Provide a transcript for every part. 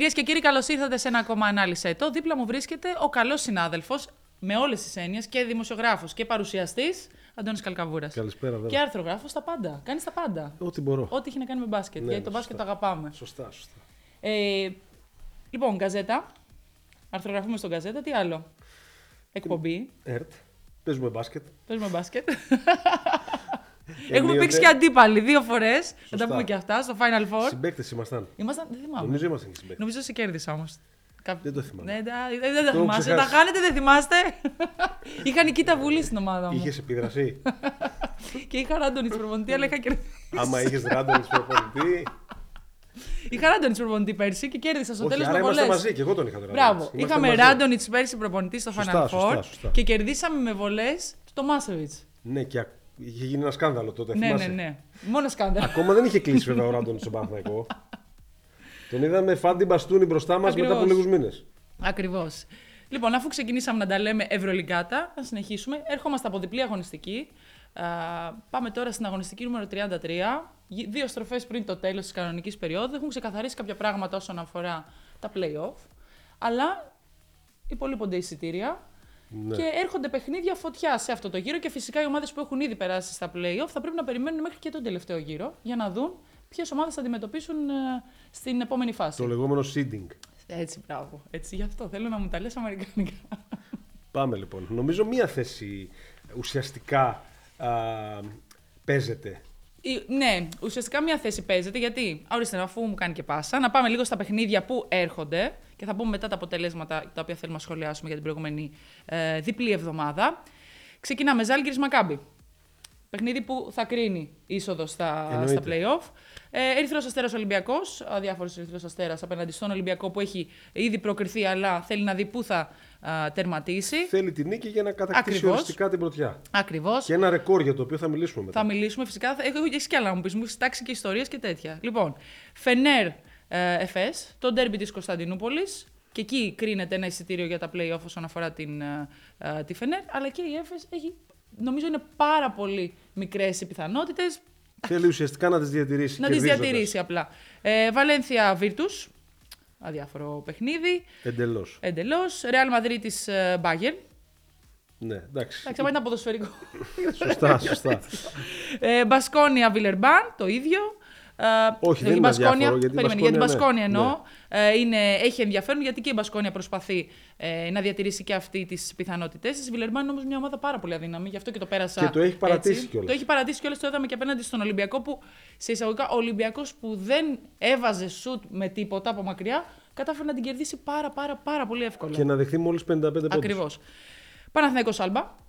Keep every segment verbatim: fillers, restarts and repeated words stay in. Κυρίες και κύριοι, καλώς ήρθατε σε ένα ακόμα ανάλυση ετώ. Δίπλα μου βρίσκεται ο καλός συνάδελφος, με όλες τις έννοιες, και δημοσιογράφος και παρουσιαστής, Αντώνης Καλκαβούρας. Καλησπέρα, βέβαια. Και αρθρογράφος, τα πάντα. Κάνεις τα πάντα. Ό,τι μπορώ. Ό,τι έχει να κάνει με μπάσκετ. Ναι, γιατί το μπάσκετ το αγαπάμε. Σωστά, σωστά. Ε, λοιπόν, γκαζέτα. Αρθρογραφούμε στον γκαζέτα. Τι άλλο. Εκπομπή. Ερτ. Παίζουμε μπάσκετ. Παίζουμε μπάσκετ. Έχουμε παίξει και αντίπαλοι δύο φορές. Θα τα πούμε και αυτά στο Final Four. Συμπαίκτες ήμασταν. Ήμασταν, δεν θυμάμαι. Νομίζω ήμασταν και συμπαίκτες. Νομίζω σε κέρδισα όμως. Κάποι... Δεν το θυμάμαι. Ναι, δεν, δεν τα θυμάστε. Τα χάνετε, δεν θυμάστε. Είχαν εκεί τα βουλή στην ομάδα μου. Είχες επίδραση. Και είχα ράντονη προπονητή, αλλά είχα κερδίσει. Άμα είχες ράντονη προπονητή. Είχα Ράντονιτς προπονητή πέρσι και κέρδισα στο τέλος με πολλές. Είμαστε μαζί και εγώ τον είχα τον Ράντονιτς. Είχαμε Ράντονιτς πέρσι προπονητή στο Final Four και κερδίσαμε με βολές το Μάσεβιτς. Ναι, και είχε γίνει ένα σκάνδαλο τότε. Ναι, θυμάσαι. ναι, ναι. Μόνο σκάνδαλο. Ακόμα δεν είχε κλείσει βέβαια ο Ράντονιτς στον Παναθηναϊκό. Τον είδαμε φάντι μπαστούνι μπροστά μας μετά από λίγους μήνες. Ακριβώς. Λοιπόν, αφού ξεκινήσαμε να τα λέμε ευρωλιγκάτα, να συνεχίσουμε. Έρχομαστε από διπλή αγωνιστική. Uh, πάμε τώρα στην αγωνιστική νούμερο τριάντα τρία. Δύο στροφές πριν το τέλος της κανονικής περίοδου. Έχουν ξεκαθαρίσει κάποια πράγματα όσον αφορά τα play-off. Αλλά υπολείπονται εισιτήρια. Ναι. Και έρχονται παιχνίδια φωτιά σε αυτό το γύρο. Και φυσικά οι ομάδες που έχουν ήδη περάσει στα play-off θα πρέπει να περιμένουν μέχρι και τον τελευταίο γύρο για να δουν ποιες ομάδες θα αντιμετωπίσουν στην επόμενη φάση. Το λεγόμενο seeding. Έτσι, μπράβο. Έτσι, γι' αυτό θέλω να μου τα λες αμερικανικά. Πάμε λοιπόν. Νομίζω μία θέση ουσιαστικά. Uh, παίζεται. Ναι, ουσιαστικά μια θέση παίζεται γιατί, ορίστε, αφού μου κάνει και πάσα, να πάμε λίγο στα παιχνίδια που έρχονται και θα πούμε μετά τα αποτελέσματα τα οποία θέλουμε να σχολιάσουμε για την προηγούμενη ε, διπλή εβδομάδα. Ξεκινάμε. Ζάλγκιρις Μακάμπι. Παιχνίδι που θα κρίνει είσοδο στα, στα play-off. Ε, Ερυθρός Αστέρας Ολυμπιακός. Αδιάφορος Ερυθρός Αστέρας απέναντι στον Ολυμπιακό που έχει ήδη προκριθεί, αλλά θέλει να δει πού θα α, τερματίσει. Θέλει τη νίκη για να κατακτήσει Ακριβώς. οριστικά την πρωτιά. Ακριβώς. Και ένα ρεκόρ για το οποίο θα μιλήσουμε μετά. Θα μιλήσουμε φυσικά. Έχεις κι άλλα μου πεις. Μου έχεις τάξει και ιστορίες και τέτοια. Λοιπόν, Φενέρ ε, Εφές, το ντέρμπι της Κωνσταντινούπολης. Και εκεί κρίνεται ένα εισιτήριο για τα play-off όσον αφορά την, ε, ε, τη Φενέρ. Αλλά και η Εφές έχει. Νομίζω είναι πάρα πολύ μικρές οι πιθανότητες. Θέλει ουσιαστικά να τις διατηρήσει. Να τις διατηρήσει απλά. Ε, Βαλένθια Βίρτους. Αδιάφορο παιχνίδι. Εντελώς. Εντελώς. Ρεάλ Μαδρίτης Μπάγερ. Ναι, εντάξει. Εντάξει, είναι ποδοσφαιρικό. Σωστά, σωστά. Ε, Μπασκόνια Βιλερμπάν, το ίδιο. Όχι, δεν είναι Μπασκόνια. Περιμένει, για την Μπασκόνια εννοώ. Έχει ενδιαφέρον γιατί και η Μπασκόνια προσπαθεί ε, να διατηρήσει και αυτή τις πιθανότητες. Η Βιλερμπάν είναι όμως μια ομάδα πάρα πολύ αδύναμη, γι' αυτό και το πέρασα. Και το έχει παρατήσει κιόλας. Το έχει παρατήσει κιόλας, το είδαμε και απέναντι στον Ολυμπιακό που σε εισαγωγικά ο Ολυμπιακός που δεν έβαζε σουτ με τίποτα από μακριά, κατάφερε να την κερδίσει πάρα, πάρα, πάρα πολύ εύκολα. Και να δεχθεί μόλις πενήντα πέντε πόντους. Ακριβώς. Παναθηναϊκός Άλμπα.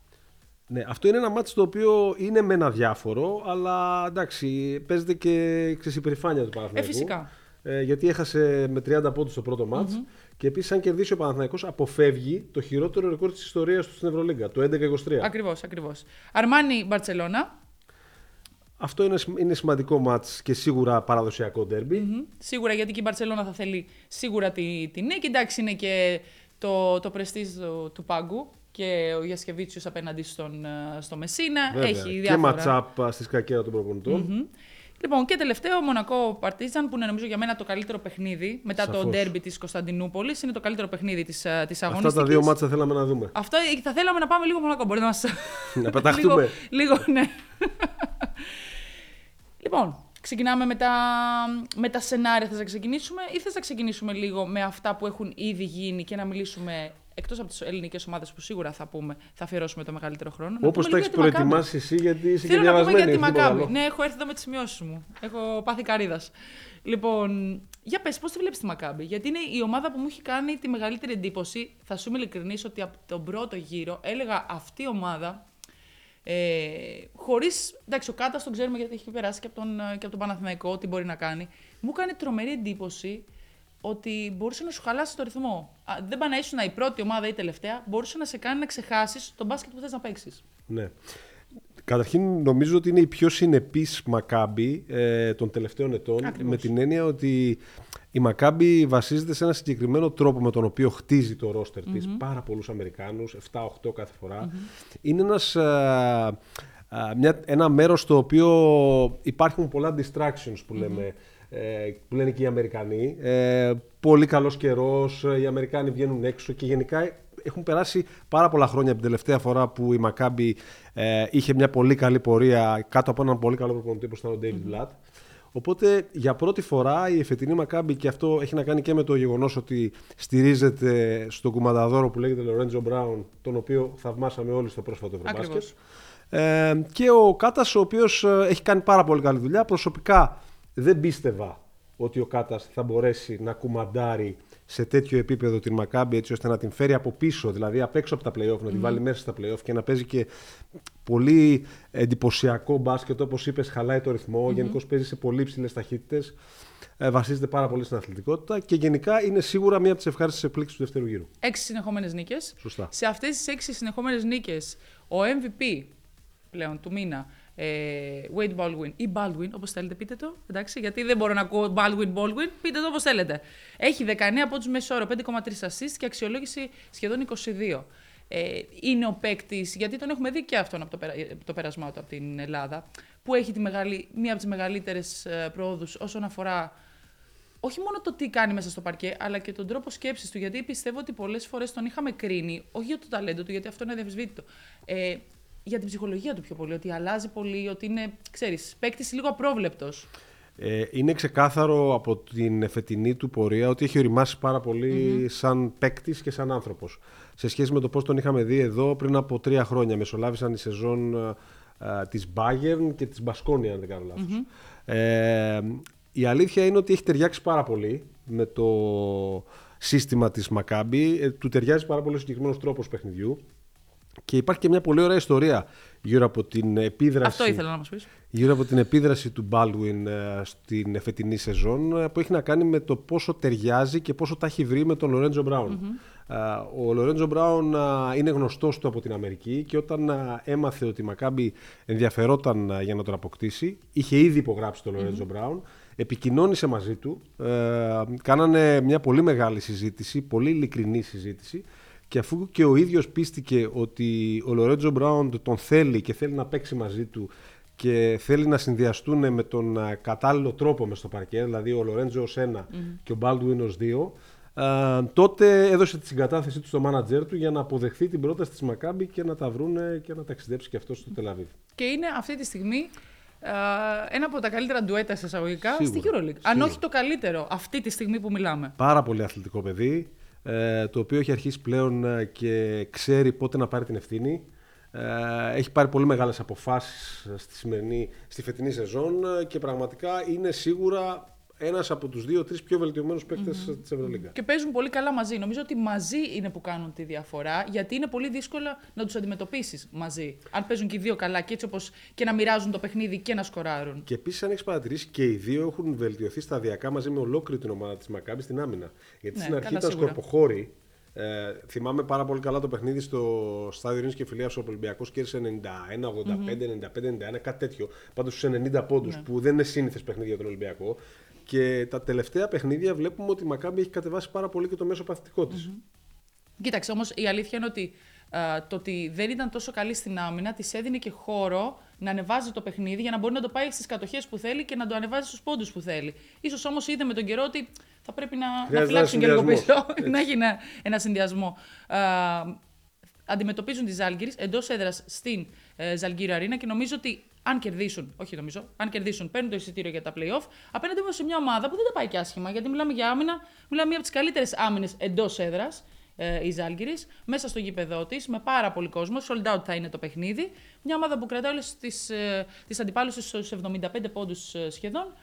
Ναι, αυτό είναι ένα μάτσο το οποίο είναι μεν αδιάφορο, αλλά εντάξει, παίζεται και ξεσυπερηφάνεια του Παναθηναϊκού. Ε, φυσικά. Ε, γιατί έχασε με τριάντα πόντους το πρώτο μάτς mm-hmm. και επίσης, αν κερδίσει ο Παναθηναϊκός, αποφεύγει το χειρότερο ρεκόρ της ιστορίας του στην Ευρωλίγκα, το έντεκα εικοσιτρία. Ακριβώς, ακριβώς. Αρμάνι Μπαρσελόνα. Αυτό είναι, είναι σημαντικό μάτς και σίγουρα παραδοσιακό ντέρμπι. Mm-hmm. Σίγουρα, γιατί και η Μπαρσελόνα θα θέλει σίγουρα τη, τη νίκη. Εντάξει, είναι και το, το πρεστίζ του, του πάγκου. Και ο Γιασκεβίτσιος απέναντι στον, στο Μεσίνα. Βέβαια, έχει διάφορα. Και ματσάπ στη σκακέρα των προπονητών. Mm-hmm. Λοιπόν, και τελευταίο, Μονακό Παρτίζαν, που είναι νομίζω για μένα το καλύτερο παιχνίδι μετά Σαφώς. το ντέρμπι της Κωνσταντινούπολης. Είναι το καλύτερο παιχνίδι της, της αγωνιστικής. Αυτά τα δύο μάτσα θέλαμε να δούμε. Αυτά θα θέλαμε να πάμε λίγο Μονακό. Μπορείτε να σας. Να πεταχτούμε. Λίγο, λίγο, ναι. Λοιπόν, ξεκινάμε με τα, με τα σενάρια. Θα ξεκινήσουμε, ή θα ξεκινήσουμε λίγο με αυτά που έχουν ήδη γίνει και να μιλήσουμε. Εκτός από τις ελληνικές ομάδες που σίγουρα θα πούμε, θα αφιερώσουμε το μεγαλύτερο χρόνο. Όπως τα έχεις προετοιμάσει εσύ, γιατί είσαι και διαβασμένη. Θέλω να πούμε για τη Μακάμπι. Ναι, έχω έρθει εδώ με τις σημειώσεις μου. Έχω πάθει καρύδας. Λοιπόν, για πες, πώς τη βλέπεις τη Μακάμπι. Γιατί είναι η ομάδα που μου έχει κάνει τη μεγαλύτερη εντύπωση. Θα σου είμαι ειλικρινής ότι από τον πρώτο γύρο έλεγα αυτή η ομάδα. Ε, χωρίς. Εντάξει, ο Κάτας τον ξέρουμε γιατί έχει περάσει και από τον, και από τον Παναθηναϊκό, τι μπορεί να κάνει. Μου κάνει τρομερή εντύπωση. Ότι μπορούσε να σου χαλάσει το ρυθμό. Δεν πάει να ήσουν η πρώτη ομάδα ή η τελευταία, μπορούσε να σε κάνει να ξεχάσεις τον μπάσκετ που θες να παίξεις. Ναι. Καταρχήν, νομίζω ότι είναι η πιο συνεπής Μακάμπι ε, των τελευταίων ετών. Ακριβώς. Με την έννοια ότι η Μακάμπι βασίζεται σε ένα συγκεκριμένο τρόπο με τον οποίο χτίζει το ρόστερ mm-hmm. της. Πάρα πολλούς Αμερικάνους, εφτά οχτώ κάθε φορά. Mm-hmm. Είναι ένας. Α, Μια, ένα μέρος στο οποίο υπάρχουν πολλά distractions που λέμε mm-hmm. που λένε και οι Αμερικανοί. Ε, πολύ καλός καιρός, οι Αμερικάνοι βγαίνουν έξω και γενικά έχουν περάσει πάρα πολλά χρόνια από την τελευταία φορά που η Μακάμπι ε, είχε μια πολύ καλή πορεία κάτω από έναν πολύ καλό προπονητή όπως ήταν ο David Blatt. Οπότε για πρώτη φορά η εφετινή Μακάμπι, και αυτό έχει να κάνει και με το γεγονός ότι στηρίζεται στον κουμανταδόρο που λέγεται Λορέντζο Μπράουν, τον οποίο θαυμάσαμε όλοι στο πρόσφατο Ευρωμπάσκετ. Ε, και ο Κάτας, ο οποίος έχει κάνει πάρα πολύ καλή δουλειά. Προσωπικά δεν πίστευα ότι ο Κάτας θα μπορέσει να κουμαντάρει σε τέτοιο επίπεδο την Μακάμπι, έτσι ώστε να την φέρει από πίσω, δηλαδή απ' έξω από τα play-off, mm. να την βάλει μέσα στα play-off και να παίζει και πολύ εντυπωσιακό μπάσκετ. Όπως είπες, χαλάει το ρυθμό, mm-hmm. γενικώς παίζει σε πολύ υψηλές ταχύτητες, ε, βασίζεται πάρα πολύ στην αθλητικότητα και γενικά είναι σίγουρα μία από τις ευχάριστες εκπλήξεις του δεύτερου γύρου. Έξι συνεχόμενες νίκες. Σωστά. Σε αυτές τις έξι συνεχόμενες νίκες, ο εμ βι πι πλέον του μήνα, Ε, Wade Baldwin ή Baldwin, όπως θέλετε πείτε το, εντάξει, γιατί δεν μπορώ να ακούω Baldwin, Baldwin, πείτε το όπως θέλετε. Έχει δεκαεννέα πόντους μέσο όρο, πέντε κόμμα τρία assist και αξιολόγηση σχεδόν είκοσι δύο. Ε, είναι ο παίκτης, γιατί τον έχουμε δει και αυτόν από το, περα, το περασμά του από την Ελλάδα, που έχει τη μεγάλη, μία από τις μεγαλύτερες προόδους όσον αφορά όχι μόνο το τι κάνει μέσα στο παρκέ, αλλά και τον τρόπο σκέψης του, γιατί πιστεύω ότι πολλές φορές τον είχαμε κρίνει, όχι για το ταλέντο του, γιατί αυτό είναι αδιαμφισβήτητο. Ε, για την ψυχολογία του πιο πολύ, ότι αλλάζει πολύ, ότι είναι, ξέρεις, παίκτης λίγο απρόβλεπτος. Ε, είναι ξεκάθαρο από την φετινή του πορεία ότι έχει οριμάσει πάρα πολύ mm-hmm. σαν παίκτης και σαν άνθρωπος. Σε σχέση με το πώς τον είχαμε δει εδώ πριν από τρία χρόνια, μεσολάβησαν η σεζόν α, της Μπάγερ και της Μπασκόνια, αν δεν κάνω λάθος. Mm-hmm. Ε, η αλήθεια είναι ότι έχει ταιριάξει πάρα πολύ με το σύστημα της Μακάμπι. Ε, του ταιριάζει πάρα πολύ ο συγκεκριμένος τρόπος παιχνιδιού. Και υπάρχει και μια πολύ ωραία ιστορία γύρω από την επίδραση, Αυτό ήθελα να μας πεις. Γύρω από την επίδραση του Baldwin στην φετινή σεζόν, που έχει να κάνει με το πόσο ταιριάζει και πόσο τα έχει βρει με τον Λορέντζο Μπράουν. Mm-hmm. Ο Λορέντζο Μπράουν είναι γνωστός του από την Αμερική και όταν έμαθε ότι η Μακάμπι ενδιαφερόταν για να τον αποκτήσει, είχε ήδη υπογράψει τον Λορέντζο Μπράουν, mm-hmm. επικοινώνησε μαζί του, κάνανε μια πολύ μεγάλη συζήτηση, πολύ ειλικρινή συζήτηση. Και αφού και ο ίδιος πίστηκε ότι ο Λορέντζο Μπράουν τον θέλει και θέλει να παίξει μαζί του και θέλει να συνδυαστούν με τον κατάλληλο τρόπο μες στο παρκέ, δηλαδή ο Λορέντζο ως ένα mm. και ο Baldwin ως δύο, α, τότε έδωσε τη συγκατάθεσή του στο μάνατζερ του για να αποδεχθεί την πρόταση της Μακάμπι και να τα βρούνε και να ταξιδέψει και αυτό στο Τελ Αβίβ. Και είναι αυτή τη στιγμή α, ένα από τα καλύτερα ντουέτα σε εισαγωγικά στη Euroleague. Αν όχι το καλύτερο, αυτή τη στιγμή που μιλάμε. Πάρα πολύ αθλητικό παιδί, το οποίο έχει αρχίσει πλέον και ξέρει πότε να πάρει την ευθύνη. Έχει πάρει πολύ μεγάλες αποφάσεις στη, σημερινή, στη φετινή σεζόν και πραγματικά είναι σίγουρα ένας από τους δύο-τρεις πιο βελτιωμένους παίκτες mm-hmm. της Ευρωλίγκα. Και παίζουν πολύ καλά μαζί. Νομίζω ότι μαζί είναι που κάνουν τη διαφορά, γιατί είναι πολύ δύσκολο να τους αντιμετωπίσεις μαζί. Αν παίζουν και οι δύο καλά και έτσι όπως και να μοιράζουν το παιχνίδι και να σκοράρουν. Και επίσης, αν έχεις παρατηρήσει, και οι δύο έχουν βελτιωθεί σταδιακά μαζί με ολόκληρη την ομάδα της Μακάμπη στην άμυνα. Γιατί ναι, στην αρχή ήταν σκορποχώροι. Ε, θυμάμαι πάρα πολύ καλά το παιχνίδι στο στάδιο Ειρήνης και Φιλίας, ο Ολυμπιακός κέρδισε ενενήντα ένα ογδόντα πέντε ενενήντα πέντε ενενήντα ένα, κάτι τέτοιο. Πάντως στους ενενήντα πόντους, ναι. που δεν είναι σύνηθες παιχνίδι για τον Ολυμπιακό. Και τα τελευταία παιχνίδια βλέπουμε ότι η Μακάμπι έχει κατεβάσει πάρα πολύ και το μέσο παθητικό της. Mm-hmm. Κοίταξε, όμως η αλήθεια είναι ότι α, το ότι δεν ήταν τόσο καλή στην άμυνα της έδινε και χώρο να ανεβάζει το παιχνίδι για να μπορεί να το πάει στις κατοχές που θέλει και να το ανεβάζει στους πόντους που θέλει. Ίσως όμως είδε με τον καιρό ότι θα πρέπει να, να φυλάξουν και λίγο πίσω, να έχει ένα, ένα συνδυασμό. Α, αντιμετωπίζουν τη Ζάλγκιρις εντός έδρας στην ε, Ζαλγκύριο Αρίνα και νομίζω ότι. Αν κερδίσουν, όχι νομίζω, αν κερδίσουν, παίρνουν το εισιτήριο για τα play-off. Απέναντι μας σε μια ομάδα που δεν τα πάει και άσχημα, γιατί μιλάμε για άμυνα, μιλάμε μία από τις καλύτερες άμυνες εντός έδρας, ε, η Ζάλγκιρις, μέσα στο γήπεδό της, με πάρα πολύ κόσμο. Sold out θα είναι το παιχνίδι. Μια ομάδα που κρατάει όλες τις, ε, τις αντιπάλους στους εβδομήντα πέντε πόντους ε, σχεδόν.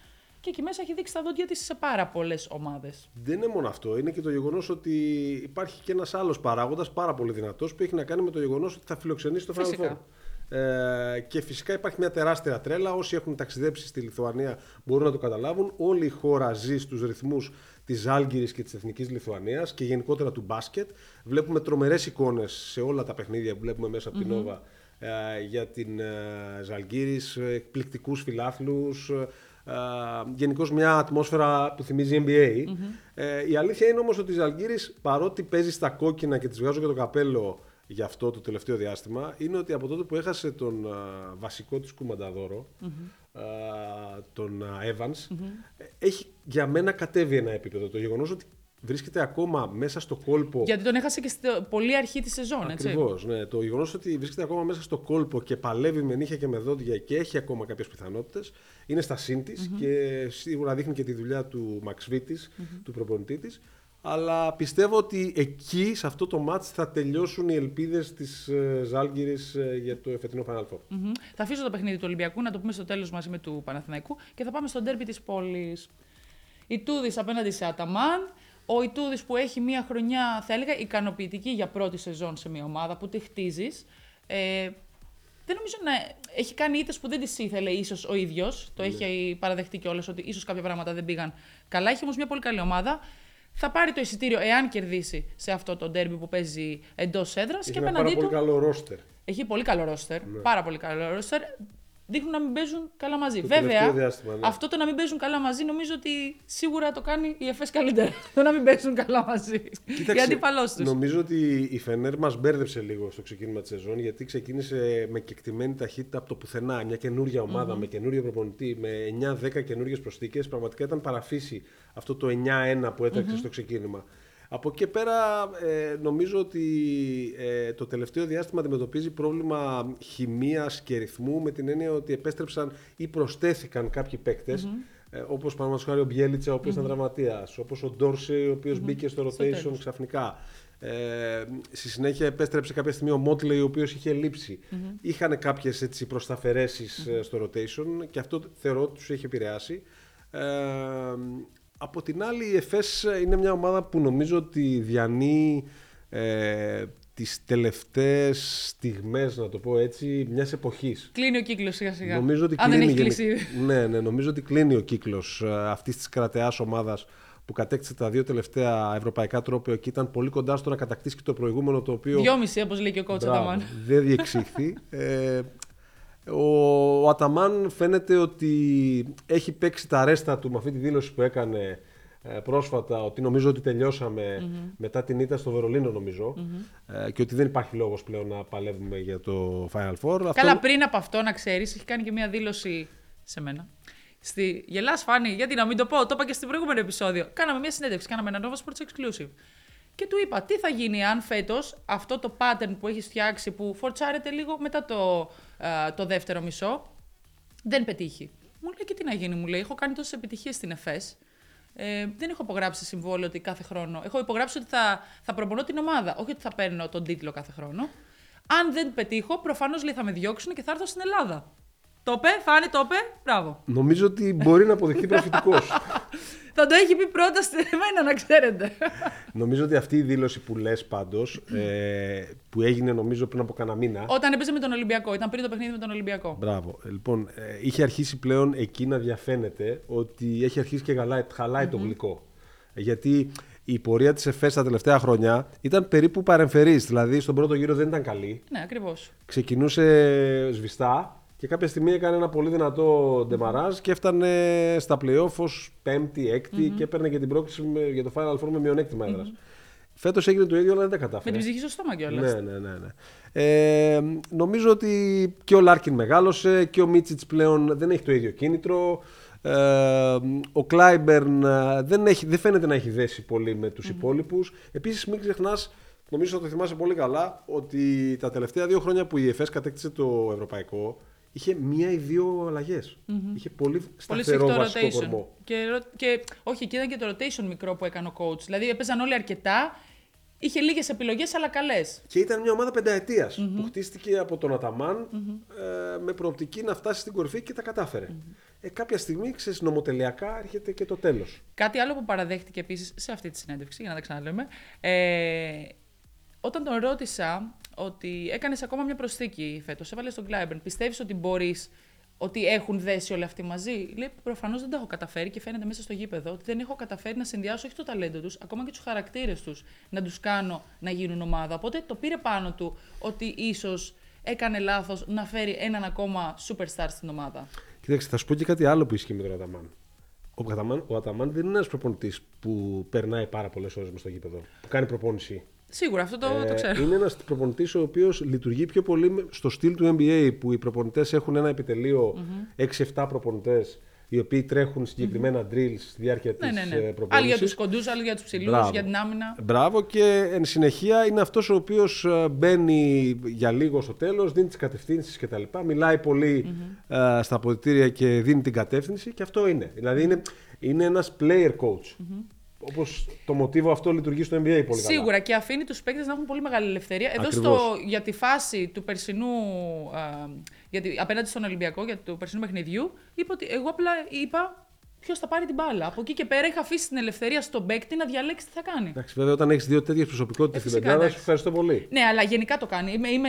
Και εκεί μέσα έχει δείξει τα δόντια της σε πάρα πολλές ομάδες. Δεν είναι μόνο αυτό. Είναι και το γεγονός ότι υπάρχει και ένας άλλος παράγοντας πάρα πολύ δυνατός που έχει να κάνει με το γεγονός ότι θα φιλοξενήσει το Final Four. Ε, και φυσικά υπάρχει μια τεράστια τρέλα. Όσοι έχουν ταξιδέψει στη Λιθουανία μπορούν να το καταλάβουν. Όλη η χώρα ζει στους ρυθμούς της Ζάλγκιρις και της Εθνικής Λιθουανίας και γενικότερα του μπάσκετ. Βλέπουμε τρομερές εικόνες σε όλα τα παιχνίδια που βλέπουμε μέσα από mm-hmm. την Νόβα ε, για την ε, Ζάλγκιρις, εκπληκτικούς φιλάθλους. Uh, Γενικώς μια ατμόσφαιρα που θυμίζει εν μπι έι. Mm-hmm. Uh, η αλήθεια είναι όμως ότι η Ζαλγκίρις, παρότι παίζει στα κόκκινα και της βγάζω και το καπέλο, γι' αυτό το τελευταίο διάστημα είναι ότι από τότε που έχασε τον α, βασικό της κουμανταδόρο, mm-hmm. α, τον α, Evans, mm-hmm. έχει για μένα κατέβει ένα επίπεδο. Το γεγονός ότι βρίσκεται ακόμα μέσα στο κόλπο. Γιατί τον έχασε και στην πολύ αρχή τη σεζόν, έτσι. Ακριβώς. Ναι. Το γεγονός ότι βρίσκεται ακόμα μέσα στο κόλπο και παλεύει με νύχια και με δόντια και έχει ακόμα κάποιες πιθανότητες, είναι στα σύν της mm-hmm. και σίγουρα δείχνει και τη δουλειά του Μαξβίτης, mm-hmm. του προπονητή της. Αλλά πιστεύω ότι εκεί, σε αυτό το μάτς, θα τελειώσουν οι ελπίδες της ε, Ζάλγκιρις ε, για το φετινό Final Four. Mm-hmm. Θα αφήσω το παιχνίδι του Ολυμπιακού, να το πούμε στο τέλος μαζί με του Παναθηναϊκού και θα πάμε στο ντέρμπι της πόλης. Ιτούδης απέναντι σε Αταμάν. Ο Ιτούδης που έχει μία χρονιά, θα έλεγα, ικανοποιητική για πρώτη σεζόν σε μία ομάδα που τη χτίζεις. Ε, δεν νομίζω να έχει κάνει ήττες που δεν τις ήθελε ίσως ο ίδιος. Το mm-hmm. έχει παραδεχτεί κιόλας ότι ίσως κάποια πράγματα δεν πήγαν καλά. Έχει όμως μία πολύ καλή ομάδα. Θα πάρει το εισιτήριο εάν κερδίσει σε αυτό το ντέρμπι που παίζει εντός έδρας. Έχει και ένα πάρα του... πολύ καλό ρόστερ. Έχει πολύ καλό ρόστερ. Ναι. Πάρα πολύ καλό ρόστερ. Δείχνουν να μην παίζουν καλά μαζί. Το Βέβαια, διάστημα, ναι. αυτό το να μην παίζουν καλά μαζί νομίζω ότι σίγουρα το κάνει η Εφές καλύτερα. Το να μην παίζουν καλά μαζί. Κοίταξε, οι αντίπαλός τους. Νομίζω ότι η Φενέρ μας μπέρδεψε λίγο στο ξεκίνημα της σεζόν, γιατί ξεκίνησε με κεκτημένη ταχύτητα από το πουθενά. Μια καινούργια ομάδα, mm-hmm. με καινούριο προπονητή, με εννιά δέκα καινούργιες προσθήκες. Πραγματικά ήταν παραφύση αυτό το εννιά ένα που έτρεξε mm-hmm. στο ξεκίνημα. Από εκεί πέρα ε, νομίζω ότι ε, το τελευταίο διάστημα αντιμετωπίζει πρόβλημα χημείας και ρυθμού, με την έννοια ότι επέστρεψαν ή προσθέθηκαν κάποιοι παίκτες, mm-hmm. ε, όπως παραδείγματος χάρη ο Μπιέλιτσα, ο οποίος mm-hmm. ήταν δραματίας, όπως ο Ντόρση, ο οποίος mm-hmm. μπήκε στο rotation so, ξαφνικά. Ε, στη συνέχεια επέστρεψε κάποια στιγμή ο Μότλεϊ, ο οποίος είχε λείψει. Mm-hmm. Είχαν κάποιες έτσι προσταφαιρέσεις mm-hmm. στο rotation και αυτό θεωρώ ότι τους έχει επηρεάσει. Ε, Από την άλλη, η Εφές είναι μια ομάδα που νομίζω ότι διανύει ε, τις τελευταίες στιγμές, να το πω έτσι, μιας εποχής. Κλείνει ο κύκλος σιγά-σιγά. Νομίζω ότι Αν κλείνει, δεν έχει κλείσει. Ναι, ναι, νομίζω ότι κλείνει ο κύκλος αυτής της κρατεάς ομάδας που κατέκτησε τα δύο τελευταία ευρωπαϊκά τρόπαιο και ήταν πολύ κοντά στο να κατακτήσει και το προηγούμενο, το οποίο. Δυόμιση, όπως λέει και ο κόουτς Αταμάν. Δεν διεξήχθη. ε, Ο Αταμάν φαίνεται ότι έχει παίξει τα ρέστα του με αυτή τη δήλωση που έκανε πρόσφατα, ότι νομίζω ότι τελειώσαμε mm-hmm. μετά την ήττα στο Βερολίνο, νομίζω, mm-hmm. και ότι δεν υπάρχει λόγος πλέον να παλεύουμε για το Final Four. Καλά, αυτό... πριν από αυτό, να ξέρεις, έχει κάνει και μια δήλωση σε μένα. Στη... Γελάς, Φάνη, γιατί να μην το πω, το είπα και στο προηγούμενο επεισόδιο. Κάναμε μια συνέντευξη, κάναμε ένα Nova Sports Exclusive. Και του είπα, τι θα γίνει αν φέτος αυτό το pattern που έχεις φτιάξει, που φορτσάρεται λίγο μετά το, α, το δεύτερο μισό, δεν πετύχει. Μου λέει, και τι να γίνει, μου λέει, έχω κάνει τόσες επιτυχίες στην Εφές. Ε, δεν έχω υπογράψει συμβόλαιο ότι κάθε χρόνο. Έχω υπογράψει ότι θα, θα προπονώ την ομάδα, όχι ότι θα παίρνω τον τίτλο κάθε χρόνο. Αν δεν πετύχω, προφανώς λέει, θα με διώξουν και θα έρθω στην Ελλάδα. Το είπε, Φάνη, το είπε, μπράβο. Νομίζω ότι μπορεί να αποδειχθεί προφητικός. Θα το έχει πει πρώτα σε εμένα, να ξέρετε. Νομίζω ότι αυτή η δήλωση που λες πάντως, ε, που έγινε νομίζω πριν από κανένα μήνα. Όταν έπαιζε με τον Ολυμπιακό, ήταν πριν το παιχνίδι με τον Ολυμπιακό. Μπράβο. Λοιπόν, ε, είχε αρχίσει πλέον εκεί να διαφαίνεται ότι έχει αρχίσει και γαλάει, χαλάει mm-hmm. το γλυκό. Γιατί η πορεία της Εφές τα τελευταία χρόνια ήταν περίπου παρεμφερής. Δηλαδή, στον πρώτο γύρο δεν ήταν καλή. Ναι, ακριβώς. Ξεκινούσε σβηστά. Και κάποια στιγμή έκανε ένα πολύ δυνατό ντεμαράζ και έφτανε στα play-off ως πέμπτη, έκτη mm-hmm. και έπαιρνε και την πρόκληση με, για το Final Four με μειονέκτημα έδρας. Mm-hmm. Φέτος έγινε το ίδιο, αλλά δεν τα κατάφερε. Με την ψυχή στο στόμα κιόλας. Ναι, ναι, ναι. ναι. Ε, νομίζω ότι και ο Λάρκιν μεγάλωσε και ο Μίτσιτς πλέον δεν έχει το ίδιο κίνητρο. Ε, ο Κλάιμπερν δεν, έχει, δεν φαίνεται να έχει δέσει πολύ με τους mm-hmm. υπόλοιπους. Επίσης, μην ξεχνάς. Νομίζω ότι το θυμάσαι πολύ καλά ότι τα τελευταία δύο χρόνια που η Εφές κατέκτησε το ευρωπαϊκό. Είχε μία ή δύο αλλαγές. Mm-hmm. Είχε πολύ σταθερό πολύ βασικό κορμό. Και, και, όχι, και ήταν και το rotation μικρό που έκανε ο coach. Δηλαδή έπαιζαν όλοι αρκετά, είχε λίγες επιλογές αλλά καλές. Και ήταν μια ομάδα πενταετίας mm-hmm. που χτίστηκε από τον Αταμάν mm-hmm. ε, με προοπτική να φτάσει στην κορυφή και τα κατάφερε. Mm-hmm. Ε, κάποια στιγμή, ξέρεις, νομοτελειακά έρχεται και το τέλος. Κάτι άλλο που παραδέχτηκε επίσης σε αυτή τη συνέντευξη, για να τα ξαναλέμε, ε, όταν τον ρώτησα ότι έκανες ακόμα μια προσθήκη φέτος, έβαλες τον Κλάιμπερν, πιστεύεις ότι μπορείς, ότι έχουν δέσει όλοι αυτοί μαζί? Λέει, προφανώς δεν τα έχω καταφέρει και φαίνεται μέσα στο γήπεδο ότι δεν έχω καταφέρει να συνδυάσω όχι το ταλέντο τους, ακόμα και τους χαρακτήρες τους, να τους κάνω να γίνουν ομάδα. Οπότε το πήρε πάνω του ότι ίσως έκανε λάθος να φέρει έναν ακόμα superstar στην ομάδα. Κοίταξε, θα σου πω και κάτι άλλο που ισχύει με τον Αταμάν. Ο Αταμάν, ο Αταμάν δεν είναι ένας προπονητής που περνάει πάρα πολλές ώρες μες στο γήπεδο, που κάνει προπόνηση. Σίγουρα, αυτό το, ε, το ξέρω. Είναι ένας προπονητής ο οποίος λειτουργεί πιο πολύ στο στυλ του εν μπι έι, που οι προπονητές έχουν ένα επιτελείο mm-hmm. έξι εφτά προπονητές, οι οποίοι τρέχουν συγκεκριμένα mm-hmm. drills στη διάρκεια ναι, της ναι, ναι. προπόνησης. Άλλοι για τους κοντούς, άλλοι για τους ψηλούς, Μπράβο. για την άμυνα. Μπράβο, και εν συνεχεία είναι αυτός ο οποίος μπαίνει για λίγο στο τέλος, δίνει τις κατευθύνσεις κτλ. Μιλάει πολύ mm-hmm. α, στα αποδυτήρια και δίνει την κατεύθυνση, και αυτό είναι. Δηλαδή είναι, είναι ένας player coach. Mm-hmm. Όπως το μοτίβο αυτό λειτουργεί στο εν μπι έι πολύ καλά. Σίγουρα, και αφήνει τους παίκτες να έχουν πολύ μεγάλη ελευθερία. Εδώ στο, για τη φάση του περσινού, α, γιατί, απέναντι στον Ολυμπιακό, για το περσινού παιχνιδιού, είπα ότι εγώ απλά είπα ποιος θα πάρει την μπάλα. Από εκεί και πέρα είχα αφήσει την ελευθερία στον παίκτη να διαλέξει τι θα κάνει. Εντάξει, βέβαια, όταν έχεις δύο τέτοιες προσωπικότητες στην πεντάδα, σου ευχαριστώ πολύ. Ναι, αλλά γενικά το κάνει. Είμαι, είμαι,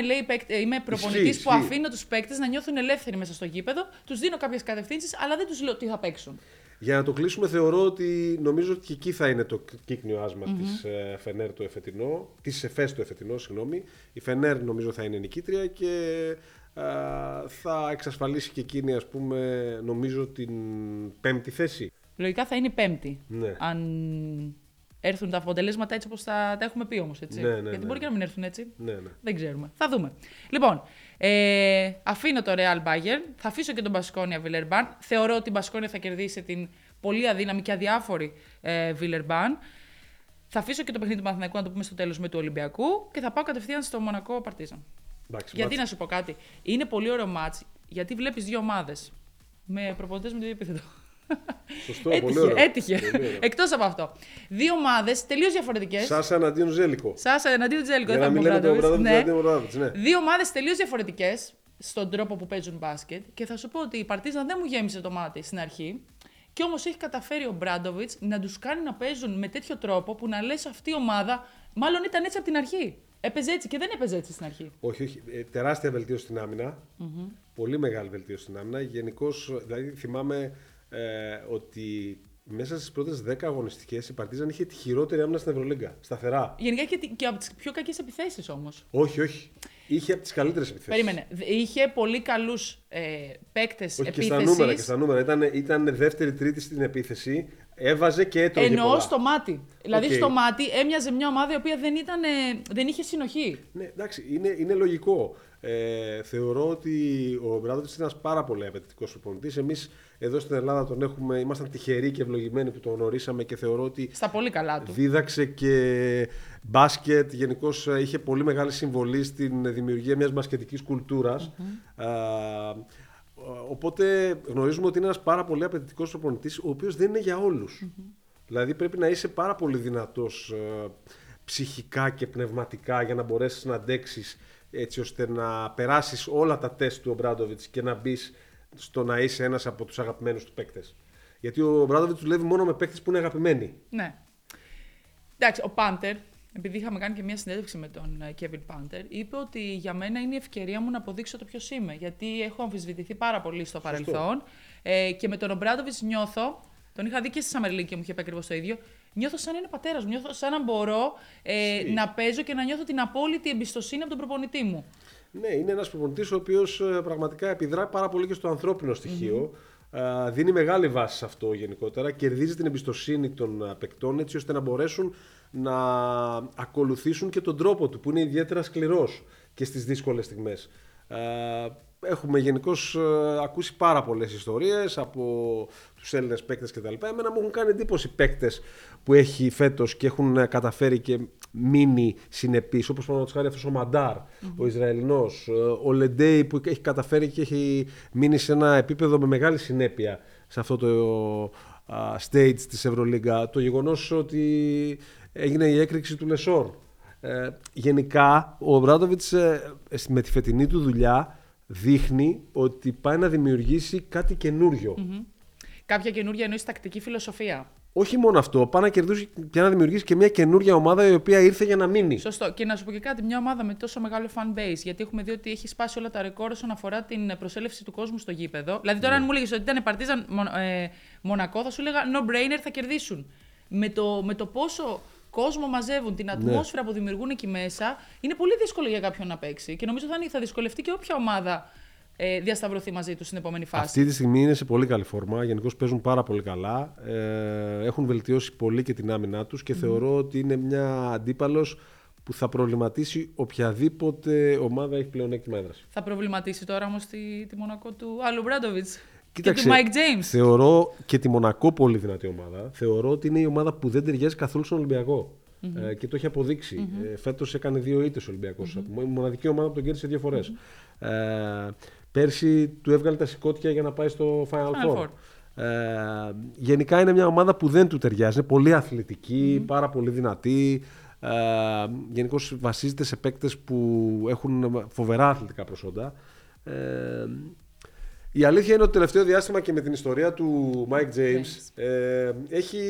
είμαι προπονητής που αφήνω τους παίκτες να νιώθουν ελεύθεροι μέσα στο γήπεδο, τους δίνω κάποιες κατευθύνσεις, αλλά δεν τους λέω τι θα παίξουν. Για να το κλείσουμε, θεωρώ ότι νομίζω ότι και εκεί θα είναι το κύκνιο άσμα mm-hmm. της ε, Φενέρ το εφετινό, της Εφές το εφετινό, συγγνώμη. Η Φενέρ νομίζω θα είναι νικήτρια και ε, θα εξασφαλίσει και εκείνη, ας πούμε, νομίζω την πέμπτη θέση. Λογικά θα είναι η πέμπτη, ναι. αν έρθουν τα αποτελέσματα έτσι όπως θα τα έχουμε πει όμως, έτσι. Ναι, ναι, Γιατί ναι. μπορεί και να μην έρθουν έτσι, ναι, ναι. δεν ξέρουμε. Θα δούμε. Λοιπόν, Ε, αφήνω το Real Μπάγερ, θα αφήσω και τον Μπασκόνια Βιλερμπάν. Θεωρώ ότι η Μπασκόνια θα κερδίσει την πολύ αδύναμη και αδιάφορη ε, Βιλερμπάν. Θα αφήσω και το παιχνίδι του Παναθηναϊκού, να το πούμε στο τέλος, με του Ολυμπιακού, και θα πάω κατευθείαν στο Μονακό Παρτίζαν. Γιατί μάτς. να σου πω κάτι, είναι πολύ ωραίο μάτς, γιατί βλέπεις δύο ομάδες με προπονητές με το ίδιο επίθετο. Σωστό, έτυχε, πολύ ωραία. Έτυχε. Εκτός από αυτό. Δύο ομάδες τελείως διαφορετικές. Σάσα εναντίον Ζέλικο. Σάσα εναντίον Ζέλικο. Για να μην λέμε το Βράδοβιτς, ναι. ναι. Δύο ομάδες τελείως διαφορετικές στον τρόπο που παίζουν μπάσκετ. Και θα σου πω ότι η Παρτίζαν δεν μου γέμισε το μάτι στην αρχή. Και όμως έχει καταφέρει ο Μπράντοβιτς να τους κάνει να παίζουν με τέτοιο τρόπο που να λες αυτή η ομάδα μάλλον ήταν έτσι από την αρχή. Έπαιζε έτσι και δεν έπαιζε έτσι στην αρχή. Όχι, όχι. Ε, τεράστια βελτίωση στην άμυνα. Mm-hmm. Πολύ μεγάλη βελτίωση στην άμυνα. Γενικώς, δηλαδή θυμάμαι. Ε, ότι μέσα στις πρώτες δέκα αγωνιστικές η Παρτίζαν είχε τη χειρότερη άμυνα στην Ευρωλίγκα. Σταθερά. Γενικά και, και από τις πιο κακές επιθέσεις όμως. Όχι, όχι. Είχε από τις καλύτερες επιθέσεις. Περίμενε. Είχε πολύ καλούς ε, παίκτες επίθεσης. Και στα νούμερα. Και στα νούμερα. Ήταν, ήταν δεύτερη-τρίτη στην επίθεση. Έβαζε και έτρωγε πολλά. Εννοώ στο μάτι. Δηλαδή okay. στο μάτι έμοιαζε μια ομάδα η οποία δεν, ήταν, ε, δεν είχε συνοχή. Ναι, εντάξει, είναι, είναι λογικό. Ε, θεωρώ ότι ο Μπράντοβιτς είναι ένας πάρα πολύ απαιτητικός προπονητής. Εμείς εδώ στην Ελλάδα τον έχουμε, ήμασταν τυχεροί και ευλογημένοι που τον γνωρίσαμε και θεωρώ ότι στα πολύ καλά του. Δίδαξε και μπάσκετ. Γενικώς είχε πολύ μεγάλη συμβολή στην δημιουργία μιας μπασκετικής κουλτούρας. Mm-hmm. Α, οπότε γνωρίζουμε ότι είναι ένας πάρα πολύ απαιτητικός προπονητής, ο οποίος δεν είναι για όλους. Mm-hmm. Δηλαδή πρέπει να είσαι πάρα πολύ δυνατός ψυχικά και πνευματικά για να μπορέσεις να αντέξεις, έτσι ώστε να περάσεις όλα τα τεστ του ο Μπράντοβιτς και να μπεις στο να είσαι ένας από τους αγαπημένους του παίκτες. Γιατί ο Μπράντοβιτς δουλεύει μόνο με παίκτες που είναι αγαπημένοι. Ναι. Εντάξει, ο Πάντερ, επειδή είχαμε κάνει και μια συνέντευξη με τον Κέβιν Πάντερ, είπε ότι για μένα είναι η ευκαιρία μου να αποδείξω το ποιος είμαι. Γιατί έχω αμφισβητηθεί πάρα πολύ στο παρελθόν ε, και με τον Μπράντοβιτς νιώθω. Τον είχα δει και στη Summer League και μου είχε πει ακριβώς το ίδιο. Νιώθω σαν να είναι πατέρας μου. Νιώθω σαν να μπορώ ε, να παίζω και να νιώθω την απόλυτη εμπιστοσύνη από τον προπονητή μου. Ναι, είναι ένας προπονητής ο οποίος πραγματικά επιδρά πάρα πολύ και στο ανθρώπινο στοιχείο. Mm-hmm. Δίνει μεγάλη βάση σε αυτό γενικότερα. Κερδίζει την εμπιστοσύνη των παικτών, έτσι ώστε να μπορέσουν να ακολουθήσουν και τον τρόπο του, που είναι ιδιαίτερα σκληρός και στις δύσκολες στιγμές. Έχουμε γενικώς ακούσει πάρα πολλές ιστορίες από τους Έλληνες παίκτες κτλ. Εμένα μου έχουν κάνει εντύπωση παίκτες που έχει φέτος και έχουν καταφέρει και μείνει συνεπείς, όπως παραδείγματος χάρη αυτός ο Μαντάρ, mm-hmm. ο Ισραηλινός, ο Λεντέι που έχει καταφέρει και έχει μείνει σε ένα επίπεδο με μεγάλη συνέπεια σε αυτό το stage της Ευρωλίγκα. Το γεγονός ότι έγινε η έκρηξη του Λεσόρ. Ε, γενικά ο Μπράντοβιτς ε, με τη φετινή του δουλειά δείχνει ότι πάει να δημιουργήσει κάτι καινούριο. Mm-hmm. Κάποια καινούργια εννοείς τακτική φιλοσοφία. Όχι μόνο αυτό, πάει να κερδίσει και να δημιουργήσει και μια καινούργια ομάδα η οποία ήρθε για να μείνει. Σωστό. Και να σου πω και κάτι, μια ομάδα με τόσο μεγάλο fan base, γιατί έχουμε δει ότι έχει σπάσει όλα τα ρεκόρ όσον αφορά την προσέλευση του κόσμου στο γήπεδο. Δηλαδή, τώρα mm. αν μου έλεγες ότι ήταν Παρτίζαν ε, Μονακό, θα σου έλεγα no-brainer, θα κερδίσουν. Με το, με το πόσο κόσμο μαζεύουν, την ατμόσφαιρα ναι. που δημιουργούν εκεί μέσα, είναι πολύ δύσκολο για κάποιον να παίξει. Και νομίζω θα δυσκολευτεί και όποια ομάδα ε, διασταυρωθεί μαζί του στην επόμενη φάση. Αυτή τη στιγμή είναι σε πολύ καλή φόρμα. Γενικώς παίζουν πάρα πολύ καλά. Ε, έχουν βελτιώσει πολύ και την άμυνά τους και mm-hmm. θεωρώ ότι είναι μια αντίπαλος που θα προβληματίσει οποιαδήποτε ομάδα έχει πλεονέκτημα έδραση. Θα προβληματίσει τώρα όμως τη, τη Μονακό του Άλλου Μπράντοβιτς. Κοίταξε, και του Μάικ Τζέιμς. Θεωρώ και τη Μονακό πολύ δυνατή ομάδα. Θεωρώ ότι είναι η ομάδα που δεν ταιριάζει καθόλου στον Ολυμπιακό. Mm-hmm. Ε, και το έχει αποδείξει. Mm-hmm. Ε, φέτος έκανε δύο ήττες ο Ολυμπιακός. Mm-hmm. Η μοναδική ομάδα που τον κέρδισε δύο φορές. Mm-hmm. Ε, πέρσι του έβγαλε τα σηκώτια για να πάει στο Final Four. Ε, γενικά είναι μια ομάδα που δεν του ταιριάζει. Είναι πολύ αθλητική, mm-hmm. πάρα πολύ δυνατή. Ε, γενικώς βασίζεται σε παίκτες που έχουν φοβερά αθλητικά προσόντα. Ε, Η αλήθεια είναι ότι το τελευταίο διάστημα και με την ιστορία του Mike James ε, έχει,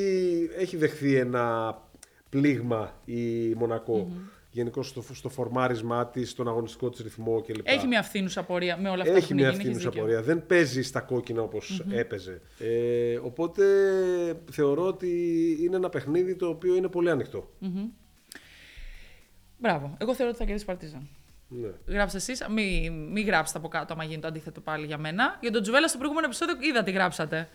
έχει δεχθεί ένα πλήγμα η Μονακό. Mm-hmm. Γενικώς στο, στο φορμάρισμά της, στον αγωνιστικό της ρυθμό κλπ. Έχει μια φθήνουσα πορεία με όλα αυτά έχει που είναι. Έχει μια φθήνουσα πορεία. Δεν παίζει στα κόκκινα όπως mm-hmm. έπαιζε. Ε, οπότε θεωρώ ότι είναι ένα παιχνίδι το οποίο είναι πολύ ανοιχτό. Mm-hmm. Μπράβο. Εγώ θεωρώ ότι θα κερδίσει Παρτίζαν. Ναι. Γράψτε εσείς, μην μη γράψετε από κάτω άμα γίνει το αντίθετο πάλι για μένα. Για τον Τζουβέλα στο προηγούμενο επεισόδιο είδα τι γράψατε.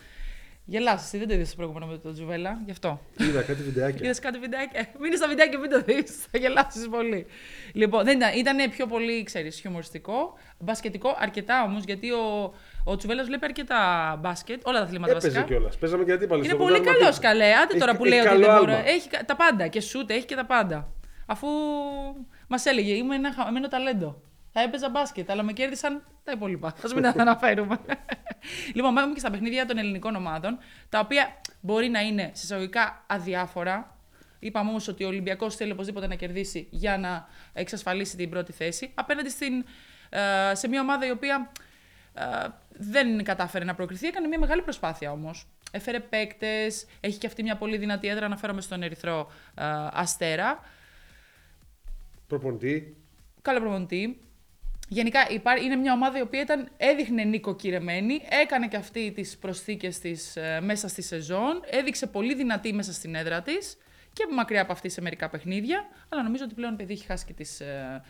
Γελάσατε, δεν το είδες στο προηγούμενο με τον Τζουβέλα, γι' αυτό. Είδα κάτι βιντεάκια. Είδες κάτι βιντεάκια. Μείνε στα βιντεάκια, μην το δεις, θα γελάσεις πολύ. Λοιπόν, δεν ήταν, ήταν πιο πολύ, ξέρεις, χιουμοριστικό, μπασκετικό, αρκετά όμως, γιατί ο, ο Τζουβέλας βλέπει αρκετά μπάσκετ, όλα τα αθλήματα βασικά. Έπαιζε κιόλας. Παίζαμε και αντίπαλοι. Είναι πολύ καλός, καλέ. Άντε τώρα που λέει ότι δεν μπορεί. Έχει τα πάντα και σούτ, έχει και τα πάντα. Αφού μας έλεγε, είμαι ένα χαμένο ταλέντο. Θα έπαιζα μπάσκετ, αλλά με κέρδισαν τα υπόλοιπα. Ας μην τα αναφέρουμε. Λοιπόν, πάμε και στα παιχνίδια των ελληνικών ομάδων, τα οποία μπορεί να είναι συσταγωγικά αδιάφορα. Είπαμε όμως ότι ο Ολυμπιακός θέλει οπωσδήποτε να κερδίσει για να εξασφαλίσει την πρώτη θέση. Απέναντι στην, σε μια ομάδα η οποία δεν κατάφερε να προκριθεί, έκανε μια μεγάλη προσπάθεια όμως. Έφερε παίκτες, έχει και αυτή μια πολύ δυνατή έδρα, αναφέρομαι στον Ερυθρό Αστέρα. Προπονητή. Καλό προπονητή. Γενικά είναι μια ομάδα η οποία ήταν, έδειχνε νοικοκυρεμένη, έκανε και αυτή τις προσθήκες της ε, μέσα στη σεζόν, έδειξε πολύ δυνατή μέσα στην έδρα της και μακριά από αυτή σε μερικά παιχνίδια, αλλά νομίζω ότι πλέον παιδί έχει χάσει και, τις, ε,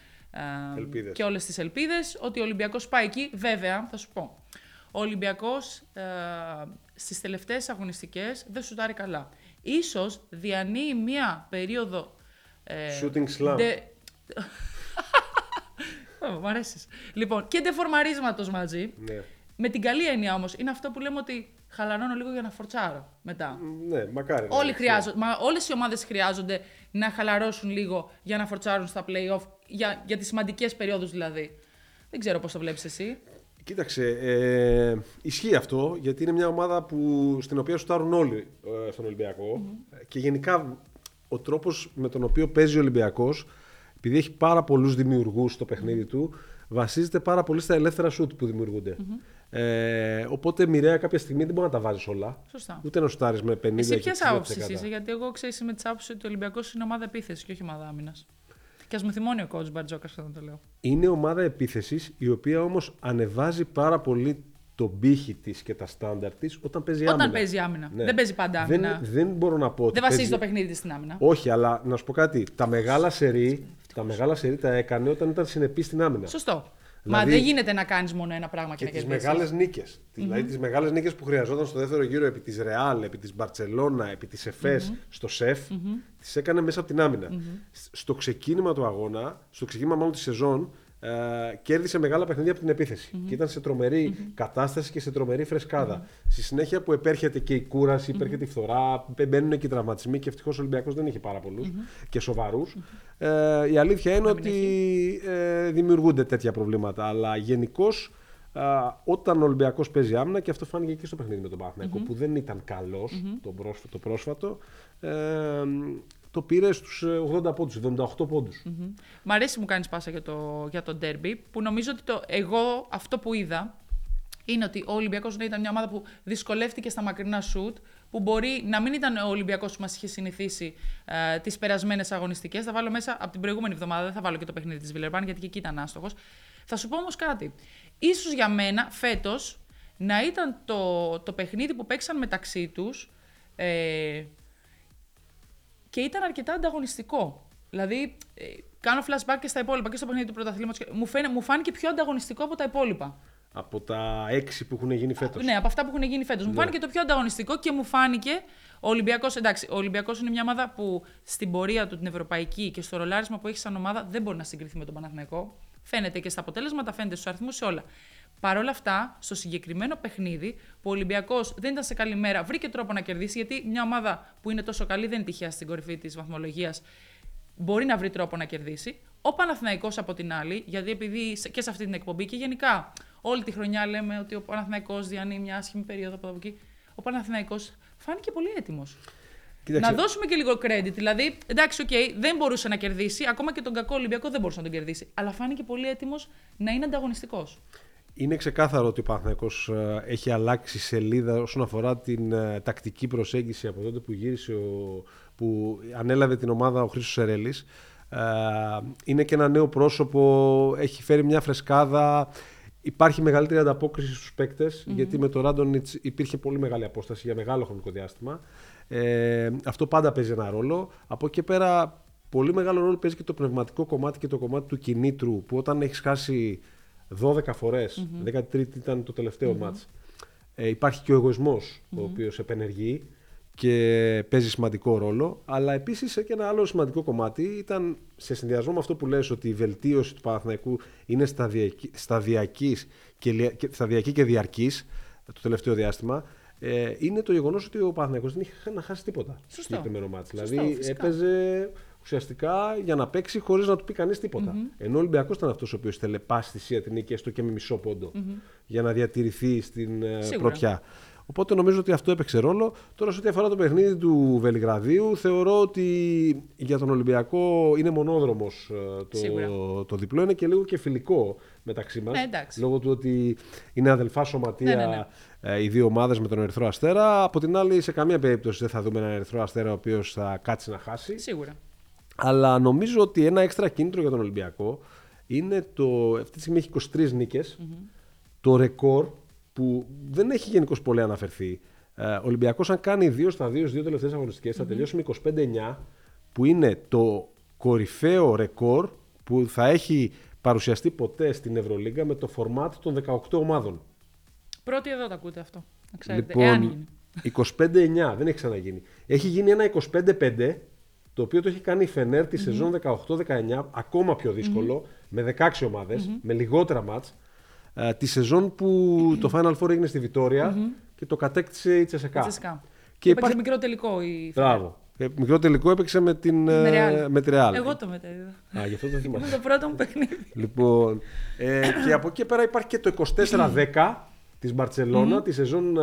ε, και όλες τις ελπίδες, ότι ο Ολυμπιακός πάει εκεί, βέβαια, θα σου πω. Ο Ολυμπιακός ε, στις τελευταίες αγωνιστικές δεν σουτάρει καλά. Ίσως διανύει μια περίοδο... Ε, shooting slump. Δε, μ' αρέσεις. Λοιπόν, και ντεφορμαρίσματος μαζί. Ναι. Με την καλή έννοια όμως, είναι αυτό που λέμε ότι χαλαρώνω λίγο για να φορτσάρω μετά. Ναι, μακάρι. Όλοι ναι. χρειάζονται, μα όλες οι ομάδες χρειάζονται να χαλαρώσουν λίγο για να φορτσάρουν στα play-off, για, για τις σημαντικές περιόδους δηλαδή. Δεν ξέρω πώς το βλέπεις εσύ. Κοίταξε, ε, ισχύει αυτό, γιατί είναι μια ομάδα που, στην οποία σουτάρουν όλοι ε, στον Ολυμπιακό mm-hmm. και γενικά ο τρόπος με τον οποίο παίζει ο Ολυμπιακός, επειδή έχει πάρα πολλούς δημιουργούς στο παιχνίδι του, βασίζεται πάρα πολύ στα ελεύθερα σουτ που δημιουργούνται. Mm-hmm. Ε, οπότε μοιραία κάποια στιγμή δεν μπορεί να τα βάζεις όλα. Σωστά. Ούτε να σουτάρεις με πενήντα τοις εκατό. Εσύ ποιες άποψεις είσαι, γιατί εγώ ξέρω με τις άποψεις ότι ο Ολυμπιακός είναι ομάδα επίθεσης και όχι ομάδα άμυνας. Και ας μου θυμώνει ο coach Μπαρτζόκα όταν το λέω. Είναι ομάδα επίθεσης, η οποία όμως ανεβάζει πάρα πολύ τον πύχη της και τα στάνταρ της όταν παίζει όταν άμυνα. Όταν παίζει άμυνα. Ναι. Δεν παίζει πάντα άμυνα. Δεν, δεν μπορώ να πω. Δεν βασίζει παίζει... το παιχνίδι της στην άμυνα. Όχι, αλλά να σου πω κάτι. Τα μεγάλα σερί. Τα μεγάλα σερί τα έκανε όταν ήταν συνεπή στην άμυνα. Σωστό. Δηλαδή, μα δεν γίνεται να κάνεις μόνο ένα πράγμα και, και να κερδίσεις. Τις μεγάλες νίκες. Mm-hmm. Δηλαδή τις μεγάλες νίκες που χρειαζόταν στο δεύτερο γύρο επί της Ρεάλ, επί της Μπαρσελόνα, επί της Εφές, mm-hmm. στο ΣΕΦ, mm-hmm. τις έκανε μέσα από την άμυνα. Mm-hmm. Στο ξεκίνημα του αγώνα, στο ξεκίνημα μάλλον της σεζόν, ε, κέρδισε μεγάλα παιχνίδια από την επίθεση. Mm-hmm. Και ήταν σε τρομερή mm-hmm. κατάσταση και σε τρομερή φρεσκάδα. Mm-hmm. Στη συνέχεια που επέρχεται και η κούραση, υπέρχεται η φθορά, μπαίνουν και οι τραυματισμοί και ευτυχώς ο Ολυμπιακός δεν είχε πάρα πολλούς mm-hmm. και σοβαρούς. Mm-hmm. Ε, η αλήθεια είναι ότι ε, δημιουργούνται τέτοια προβλήματα. Αλλά γενικώς ε, όταν ο Ολυμπιακός παίζει άμυνα, και αυτό φάνηκε και στο παιχνίδι με τον Παναθηναϊκό, mm-hmm. που δεν ήταν καλός mm-hmm. το, πρόσφατο, το πρόσφατο. Ε, το πήρε στους ογδόντα πόντους, εβδομήντα οκτώ πόντους. Mm-hmm. Μ' αρέσει μου κάνεις πάσα για το, για το ντέρμπι, που νομίζω ότι το, εγώ αυτό που είδα είναι ότι ο Ολυμπιακός ήταν μια ομάδα που δυσκολεύτηκε στα μακρινά σουτ, που μπορεί να μην ήταν ο Ολυμπιακός που μας είχε συνηθίσει ε, τις περασμένες αγωνιστικές. Θα βάλω μέσα από την προηγούμενη εβδομάδα, δεν θα βάλω και το παιχνίδι της Βιλερμπάν, γιατί και εκεί ήταν άστοχος. Θα σου πω όμως κάτι. Ίσως για μένα φέτος να ήταν το, το παιχνίδι που παίξαν μεταξύ τους. Ε, Και ήταν αρκετά ανταγωνιστικό. Δηλαδή, ε, κάνω flashback και στα υπόλοιπα και στο παιχνίδι του πρωταθλήματος. Μου, μου φάνηκε πιο ανταγωνιστικό από τα υπόλοιπα. από τα έξι που έχουν γίνει φέτος. Ναι, από αυτά που έχουν γίνει φέτος. Ναι. Μου φάνηκε το πιο ανταγωνιστικό και μου φάνηκε ο Ολυμπιακός. Εντάξει, ο Ολυμπιακός είναι μια ομάδα που στην πορεία του την ευρωπαϊκή και στο ρολάρισμα που έχει σαν ομάδα δεν μπορεί να συγκριθεί με τον Παναθηναϊκό. Φαίνεται και στα αποτέλεσματα, φαίνεται στους αριθμούς, σε όλα. Παρ' όλα αυτά, στο συγκεκριμένο παιχνίδι, που ο Ολυμπιακός δεν ήταν σε καλή μέρα, βρήκε τρόπο να κερδίσει, γιατί μια ομάδα που είναι τόσο καλή δεν είναι τυχαία στην κορυφή της βαθμολογίας, μπορεί να βρει τρόπο να κερδίσει. Ο Παναθηναϊκός από την άλλη, γιατί επειδή και σε αυτή την εκπομπή και γενικά όλη τη χρονιά λέμε ότι ο Παναθηναϊκός διανύει μια άσχημη περίοδο από εδώ εκεί, ο Παναθηναϊκός φάνηκε πολύ έτοιμος. Κοίταξε. Να δώσουμε και λίγο credit. Δηλαδή, εντάξει, οκ, okay, δεν μπορούσε να κερδίσει, ακόμα και τον κακό Ολυμπιακό δεν μπορούσε να τον κερδίσει. Αλλά φάνηκε πολύ έτοιμος να είναι ανταγωνιστικός. Είναι ξεκάθαρο ότι ο Παναθηναϊκός έχει αλλάξει σελίδα όσον αφορά την τακτική προσέγγιση από τότε που γύρισε, ο, που ανέλαβε την ομάδα ο Χρήστος Σερέλης. Είναι και ένα νέο πρόσωπο, έχει φέρει μια φρεσκάδα. Υπάρχει μεγαλύτερη ανταπόκριση στους παίκτες, mm-hmm. γιατί με τον Ράντονιτς υπήρχε πολύ μεγάλη απόσταση για μεγάλο χρονικό διάστημα. Ε, αυτό πάντα παίζει ένα ρόλο. Από εκεί πέρα, πολύ μεγάλο ρόλο παίζει και το πνευματικό κομμάτι και το κομμάτι του κινήτρου, που όταν έχεις χάσει δώδεκα φορές, mm-hmm. δεκατρίτη ήταν το τελευταίο mm-hmm. μάτς, ε, υπάρχει και ο εγωισμός, mm-hmm. ο οποίος επενεργεί και παίζει σημαντικό ρόλο. Αλλά επίσης και ένα άλλο σημαντικό κομμάτι ήταν, σε συνδυασμό με αυτό που λες, ότι η βελτίωση του Παναθηναϊκού είναι σταδιακή, σταδιακής και, σταδιακή και διαρκής το τελευταίο διάστημα. Ε, είναι το γεγονός ότι ο Παναθηναϊκός δεν είχε να χάσει τίποτα στο συγκεκριμένο μάτς. Δηλαδή φυσικά. Έπαιζε ουσιαστικά για να παίξει χωρίς να του πει κανείς τίποτα. Mm-hmm. Ενώ ο Ολυμπιακός ήταν αυτός ο οποίος ήθελε πάση θυσία την νίκη, έστω και με μισό πόντο, mm-hmm. για να διατηρηθεί στην Σίγουρα. Πρωτιά. Οπότε νομίζω ότι αυτό έπαιξε ρόλο. Τώρα, σε ό,τι αφορά το παιχνίδι του Βελιγραδίου, θεωρώ ότι για τον Ολυμπιακό είναι μονόδρομος το, το διπλό. Είναι και λίγο και φιλικό μεταξύ μας. Ναι, λόγω του ότι είναι αδελφά σωματεία ναι, ναι, ναι. οι δύο ομάδες με τον Ερυθρό Αστέρα. Από την άλλη, σε καμία περίπτωση δεν θα δούμε έναν Ερυθρό Αστέρα ο οποίος θα κάτσει να χάσει. Σίγουρα. Αλλά νομίζω ότι ένα έξτρα κίνητρο για τον Ολυμπιακό είναι το. Αυτή τη στιγμή έχει είκοσι τρεις νίκες. Mm-hmm. Το ρεκόρ. Που δεν έχει γενικώς πολύ αναφερθεί. Ο Ολυμπιακός, αν κάνει δύο στα δύο, δύο τελευταίες αγωνιστικές, mm-hmm. θα τελειώσει με είκοσι πέντε εννιά, που είναι το κορυφαίο ρεκόρ που θα έχει παρουσιαστεί ποτέ στην Ευρωλίγκα με το format των δεκαοκτώ ομάδων. Πρώτοι εδώ το ακούτε αυτό. Να ξέρετε. Λοιπόν, είκοσι πέντε εννιά δεν έχει ξαναγίνει. Έχει γίνει ένα είκοσι πέντε πέντε, το οποίο το έχει κάνει η Φενέρ τη mm-hmm. σεζόν δεκαοκτώ δεκαεννιά, ακόμα πιο δύσκολο, mm-hmm. με δεκαέξι ομάδες, mm-hmm. με λιγότερα μάτς. Τη σεζόν που mm-hmm. το Final Four έγινε στη Βιτόρια mm-hmm. και το κατέκτησε η Τσεσεκά. Και έπαιξε υπά... μικρό τελικό η Μπράβο. Μικρό τελικό έπαιξε με, την... με, με τη Ρεάλ. Εγώ το μετέδιδα. Α, γι' αυτό το θυμάσαι. Είναι το πρώτο μου παιχνίδι. Λοιπόν, ε, και από εκεί πέρα υπάρχει και το είκοσι τέσσερα δέκα της Μπαρσελόνα, mm-hmm. τη σεζόν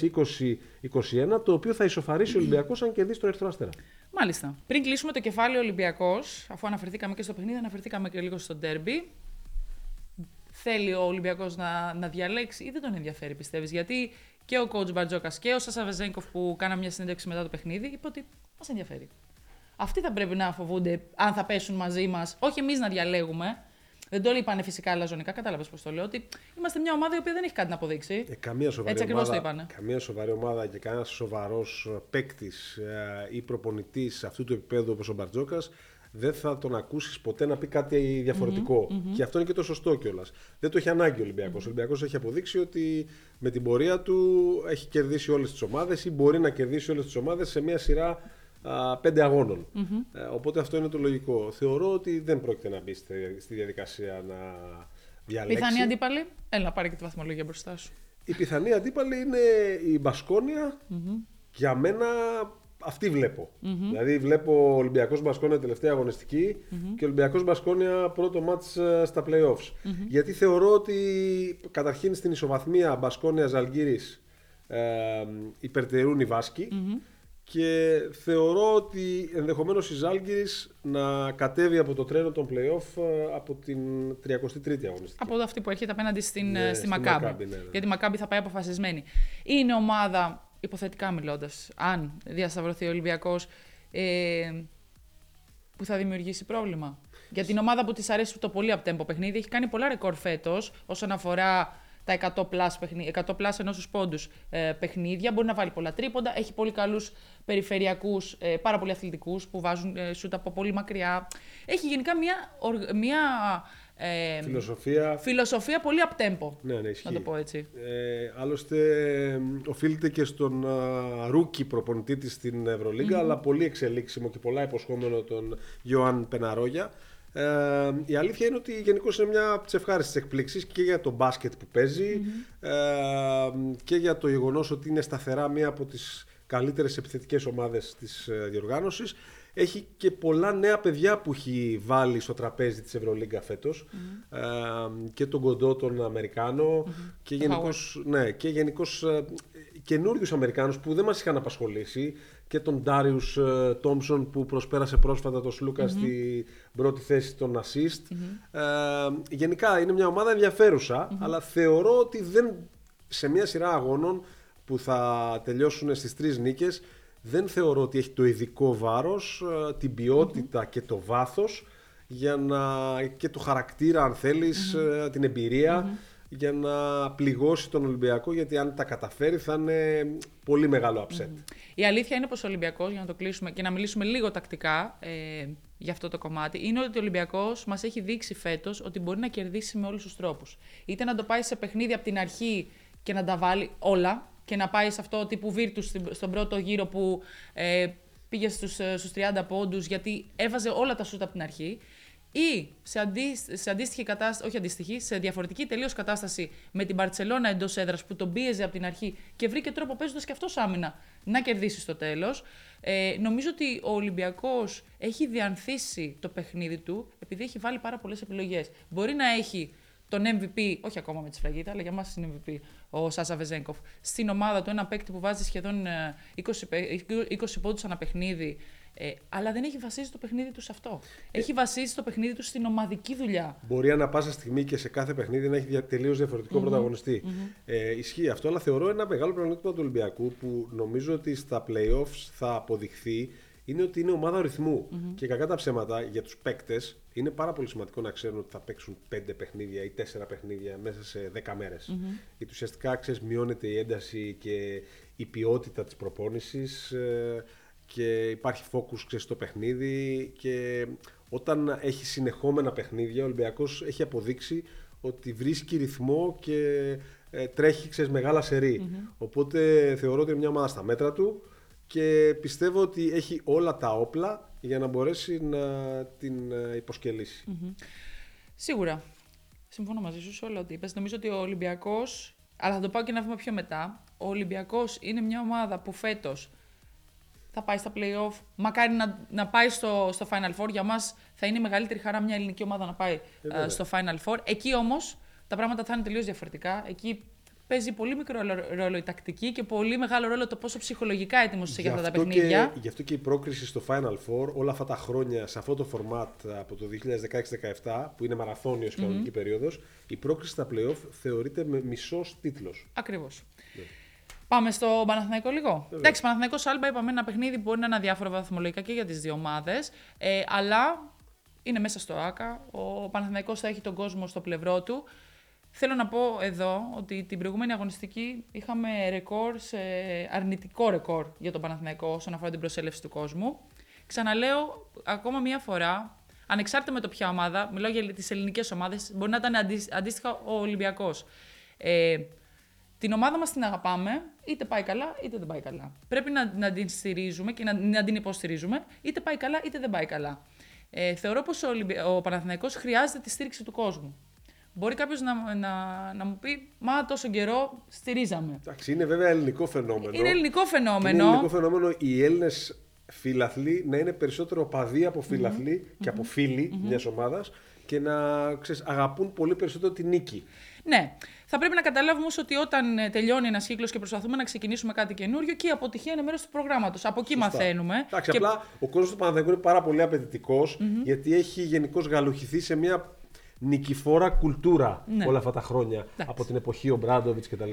είκοσι είκοσι ένα, το οποίο θα ισοφαρίσει ο Ολυμπιακός αν κερδίσει τον Ερυθρό Αστέρα. Μάλιστα. Πριν κλείσουμε το κεφάλαιο Ολυμπιακός, αφού αναφερθήκαμε και στο παιχνίδι, αναφερθήκαμε και λίγο στο ντέρμπι. Θέλει ο Ολυμπιακός να, να διαλέξει ή δεν τον ενδιαφέρει, πιστεύεις? Γιατί και ο coach Μπαρτζόκα και ο Σάσα Βεζένκοφ που κάναμε μια συνέντευξη μετά το παιχνίδι είπε ότι μας ενδιαφέρει. Αυτοί θα πρέπει να φοβούνται αν θα πέσουν μαζί μας, όχι εμείς να διαλέγουμε. Δεν το είπανε φυσικά αλαζονικά, κατάλαβες πώς το λέω. Ότι είμαστε μια ομάδα η οποία δεν έχει κάτι να αποδείξει. Ε, καμία σοβαρή Έτσι ακριβώς το είπανε. Καμία σοβαρή ομάδα και κανένας σοβαρός παίκτης ή προπονητής αυτού του επίπεδου όπως ο Μπαρτζόκα. Δεν θα τον ακούσεις ποτέ να πει κάτι διαφορετικό. Mm-hmm. Και αυτό είναι και το σωστό κιόλας. Δεν το έχει ανάγκη ο Ολυμπιακός. Mm-hmm. Ο Ολυμπιακός έχει αποδείξει ότι με την πορεία του έχει κερδίσει όλες τις ομάδες ή μπορεί να κερδίσει όλες τις ομάδες σε μια σειρά α, πέντε αγώνων. Mm-hmm. Ε, οπότε αυτό είναι το λογικό. Θεωρώ ότι δεν πρόκειται να μπει στη διαδικασία να διαλέξει. Πιθανή αντίπαλη, έλα να πάρει και τη βαθμολογία μπροστά σου. Η πιθανή αντίπαλη είναι η Μπασκόνια. Mm-hmm. Για μένα. Αυτή βλέπω. Mm-hmm. Δηλαδή, βλέπω Ολυμπιακός Μπασκόνια τελευταία αγωνιστική mm-hmm. και Ολυμπιακός Μπασκόνια πρώτο μάτς στα playoffs. Mm-hmm. Γιατί θεωρώ ότι καταρχήν στην ισοβαθμία Μπασκόνια Ζάλγκιρις ε, υπερτερούν οι Βάσκοι mm-hmm. και θεωρώ ότι ενδεχομένως η Ζάλγκιρις να κατέβει από το τρένο των playoff από την τριακοστή τρίτη αγωνιστική. Από αυτή που έρχεται απέναντι στην, ναι, στη, στη Μακάμπι. Μακάμπι ναι, ναι. Γιατί η Μακάμπι θα πάει αποφασισμένη. Είναι ομάδα. Υποθετικά μιλώντας, αν διασταυρωθεί ο Ολυμπιακός, ε, που θα δημιουργήσει πρόβλημα. Για την ομάδα που της αρέσει το πολύ από τέμπο παιχνίδι, έχει κάνει πολλά ρεκόρ φέτος όσον αφορά τα εκατό πλας ενός πόντους ε, παιχνίδια. Μπορεί να βάλει πολλά τρίποντα, έχει πολύ καλούς περιφερειακούς, ε, πάρα πολύ αθλητικούς που βάζουν ε, σούτ από πολύ μακριά. Έχει γενικά μια, μια Ε, φιλοσοφία. Φιλοσοφία πολύ απτέμπο. Ναι, ναι, ισχύει. Να το πω έτσι. Ε, άλλωστε, οφείλεται και στον ρούκι προπονητή της στην Ευρωλίγκα, mm-hmm. αλλά πολύ εξελίξιμο και πολλά υποσχόμενο τον Ιωάνν Πεναρόγια. Ε, η αλήθεια είναι ότι γενικώς είναι μια από τις ευχάριστες εκπλήξεις και για το μπάσκετ που παίζει mm-hmm. ε, και για το γεγονός ότι είναι σταθερά μια από τις καλύτερες επιθετικές ομάδες της διοργάνωσης. Έχει και πολλά νέα παιδιά που έχει βάλει στο τραπέζι της Ευρωλίγκα φέτος. Mm-hmm. Ε, και τον κοντό τον Αμερικάνο mm-hmm. και γενικώς, ναι, και γενικώς καινούριους Αμερικάνους που δεν μας είχαν απασχολήσει. Και τον Ντάριους Τόμσον που προσπέρασε πρόσφατα τον Σλούκα mm-hmm. στην πρώτη θέση των assist. Mm-hmm. Ε, γενικά είναι μια ομάδα ενδιαφέρουσα, mm-hmm. αλλά θεωρώ ότι δεν, σε μια σειρά αγώνων που θα τελειώσουν στις τρεις νίκες, δεν θεωρώ ότι έχει το ειδικό βάρος, την ποιότητα mm-hmm. και το βάθος για να, και το χαρακτήρα αν θέλεις, mm-hmm. την εμπειρία mm-hmm. για να πληγώσει τον Ολυμπιακό, γιατί αν τα καταφέρει θα είναι πολύ μεγάλο upset. Mm-hmm. Η αλήθεια είναι πως ο Ολυμπιακός, για να το κλείσουμε και να μιλήσουμε λίγο τακτικά ε, για αυτό το κομμάτι, είναι ότι ο Ολυμπιακός μας έχει δείξει φέτος ότι μπορεί να κερδίσει με όλους τους τρόπους. Είτε να το πάει σε παιχνίδι από την αρχή και να τα βάλει όλα, και να πάει σε αυτό τύπου Βίρτους στον πρώτο γύρο που ε, πήγε στους, στους τριάντα πόντους γιατί έβαζε όλα τα σούτ από την αρχή, ή σε, αντί, σε αντίστοιχη κατάσταση, όχι αντίστοιχη, σε διαφορετική τελείως κατάσταση με την Μπαρσελόνα εντός έδρας που τον πίεζε από την αρχή και βρήκε τρόπο παίζοντας και αυτός άμυνα να κερδίσει στο τέλος. Ε, νομίζω ότι ο Ολυμπιακός έχει διανθίσει το παιχνίδι του επειδή έχει βάλει πάρα πολλές επιλογές. Μπορεί να έχει τον εμ βι πι, όχι ακόμα με τη σφραγίδα, αλλά για μας είναι εμ βι πι ο Σάσα Βεζένκοφ. Στην ομάδα του, ένα παίκτη που βάζει σχεδόν είκοσι, είκοσι πόντους ανά παιχνίδι, ε, αλλά δεν έχει βασίσει το παιχνίδι του σε αυτό. Έχει βασίσει το παιχνίδι του στην ομαδική δουλειά. Μπορεί ανά πάσα στιγμή και σε κάθε παιχνίδι να έχει τελείως διαφορετικό mm-hmm. πρωταγωνιστή. Mm-hmm. Ε, ισχύει αυτό, αλλά θεωρώ ένα μεγάλο πλεονέκτημα του Ολυμπιακού που νομίζω ότι στα playoffs θα αποδειχθεί, είναι ότι είναι ομάδα ρυθμού. Mm-hmm. Και κακά τα ψέματα για τους παίκτες είναι πάρα πολύ σημαντικό να ξέρουν ότι θα παίξουν πέντε παιχνίδια ή τέσσερα παιχνίδια μέσα σε δέκα μέρες. Mm-hmm. Γιατί ουσιαστικά ξέρεις, μειώνεται η ένταση και η ποιότητα της προπόνησης ε, και υπάρχει focus ξέρεις, στο παιχνίδι. Και όταν έχει συνεχόμενα παιχνίδια, ο Ολυμπιακός έχει αποδείξει ότι βρίσκει ρυθμό και ε, τρέχει ξέρεις, μεγάλα σερί. Mm-hmm. Οπότε θεωρώ ότι είναι μια ομάδα στα μέτρα του. Και πιστεύω ότι έχει όλα τα όπλα για να μπορέσει να την υποσκελίσει. Mm-hmm. Σίγουρα. Συμφωνώ μαζί σου σε όλα ότι είπες. Νομίζω ότι ο Ολυμπιακός, αλλά θα το πάω και ένα βήμα πιο μετά, ο Ολυμπιακός είναι μια ομάδα που φέτος θα πάει στα play-off, μακάρι να, να πάει στο, στο Final Four. Για μας θα είναι η μεγαλύτερη χαρά μια ελληνική ομάδα να πάει ε, στο Final Four. Εκεί όμως τα πράγματα θα είναι τελείως διαφορετικά. Εκεί παίζει πολύ μικρό ρόλο η τακτική και πολύ μεγάλο ρόλο το πόσο ψυχολογικά έτοιμος είσαι για αυτά τα παιχνίδια. Και, γι' αυτό και η πρόκριση στο Final Four όλα αυτά τα χρόνια, σε αυτό το format από το δύο χιλιάδες δεκαέξι δεκαεπτά, που είναι μαραθώνιος mm-hmm. κανονική περίοδος, η πρόκριση στα play-off θεωρείται με μισός τίτλος. Ακριβώς. Ναι. Πάμε στο Παναθηναϊκό λίγο. Βέβαια. Εντάξει, Παναθηναϊκός Άλμπα, είπαμε ένα παιχνίδι που μπορεί να είναι αδιάφορο βαθμολογικά και για τις δύο ομάδες, ε, αλλά είναι μέσα στο ΆΚΑ. Ο Παναθηναϊκός θα έχει τον κόσμο στο πλευρό του. Θέλω να πω εδώ ότι την προηγούμενη αγωνιστική είχαμε ρεκόρ, σε αρνητικό ρεκόρ για τον Παναθηναϊκό όσον αφορά την προσέλευση του κόσμου. Ξαναλέω ακόμα μία φορά, ανεξάρτητα με το ποια ομάδα, μιλάω για τις ελληνικές ομάδες, μπορεί να ήταν αντίστοιχα ο Ολυμπιακός. Ε, την ομάδα μας την αγαπάμε, είτε πάει καλά είτε δεν πάει καλά. Πρέπει να, να την στηρίζουμε και να, να την υποστηρίζουμε, είτε πάει καλά είτε δεν πάει καλά. Ε, θεωρώ πως ο, ο Παναθηναϊκός χρειάζεται τη στήριξη του κόσμου. Μπορεί κάποιος να, να, να μου πει, μα τόσο καιρό στηρίζαμε. Εντάξει, είναι βέβαια ελληνικό φαινόμενο. Είναι ελληνικό φαινόμενο. Είναι ελληνικό φαινόμενο οι Έλληνες φιλαθλοί να είναι περισσότερο οπαδοί από φιλαθλοί mm-hmm. και από φίλοι mm-hmm. μιας ομάδας και να ξέρεις, αγαπούν πολύ περισσότερο τη νίκη. Ναι. Θα πρέπει να καταλάβουμε ότι όταν τελειώνει ένας κύκλος και προσπαθούμε να ξεκινήσουμε κάτι καινούριο και η αποτυχία είναι μέρος του προγράμματος. Από εκεί Σωστά. μαθαίνουμε. Εντάξει, και... απλά ο κόσμος του Παναθηναϊκού είναι πάρα πολύ απαιτητικός mm-hmm. γιατί έχει γενικώς γαλουχηθεί σε μια νικηφόρα κουλτούρα ναι. όλα αυτά τα χρόνια Εντάξει. από την εποχή ο Μπράντοβιτς κτλ.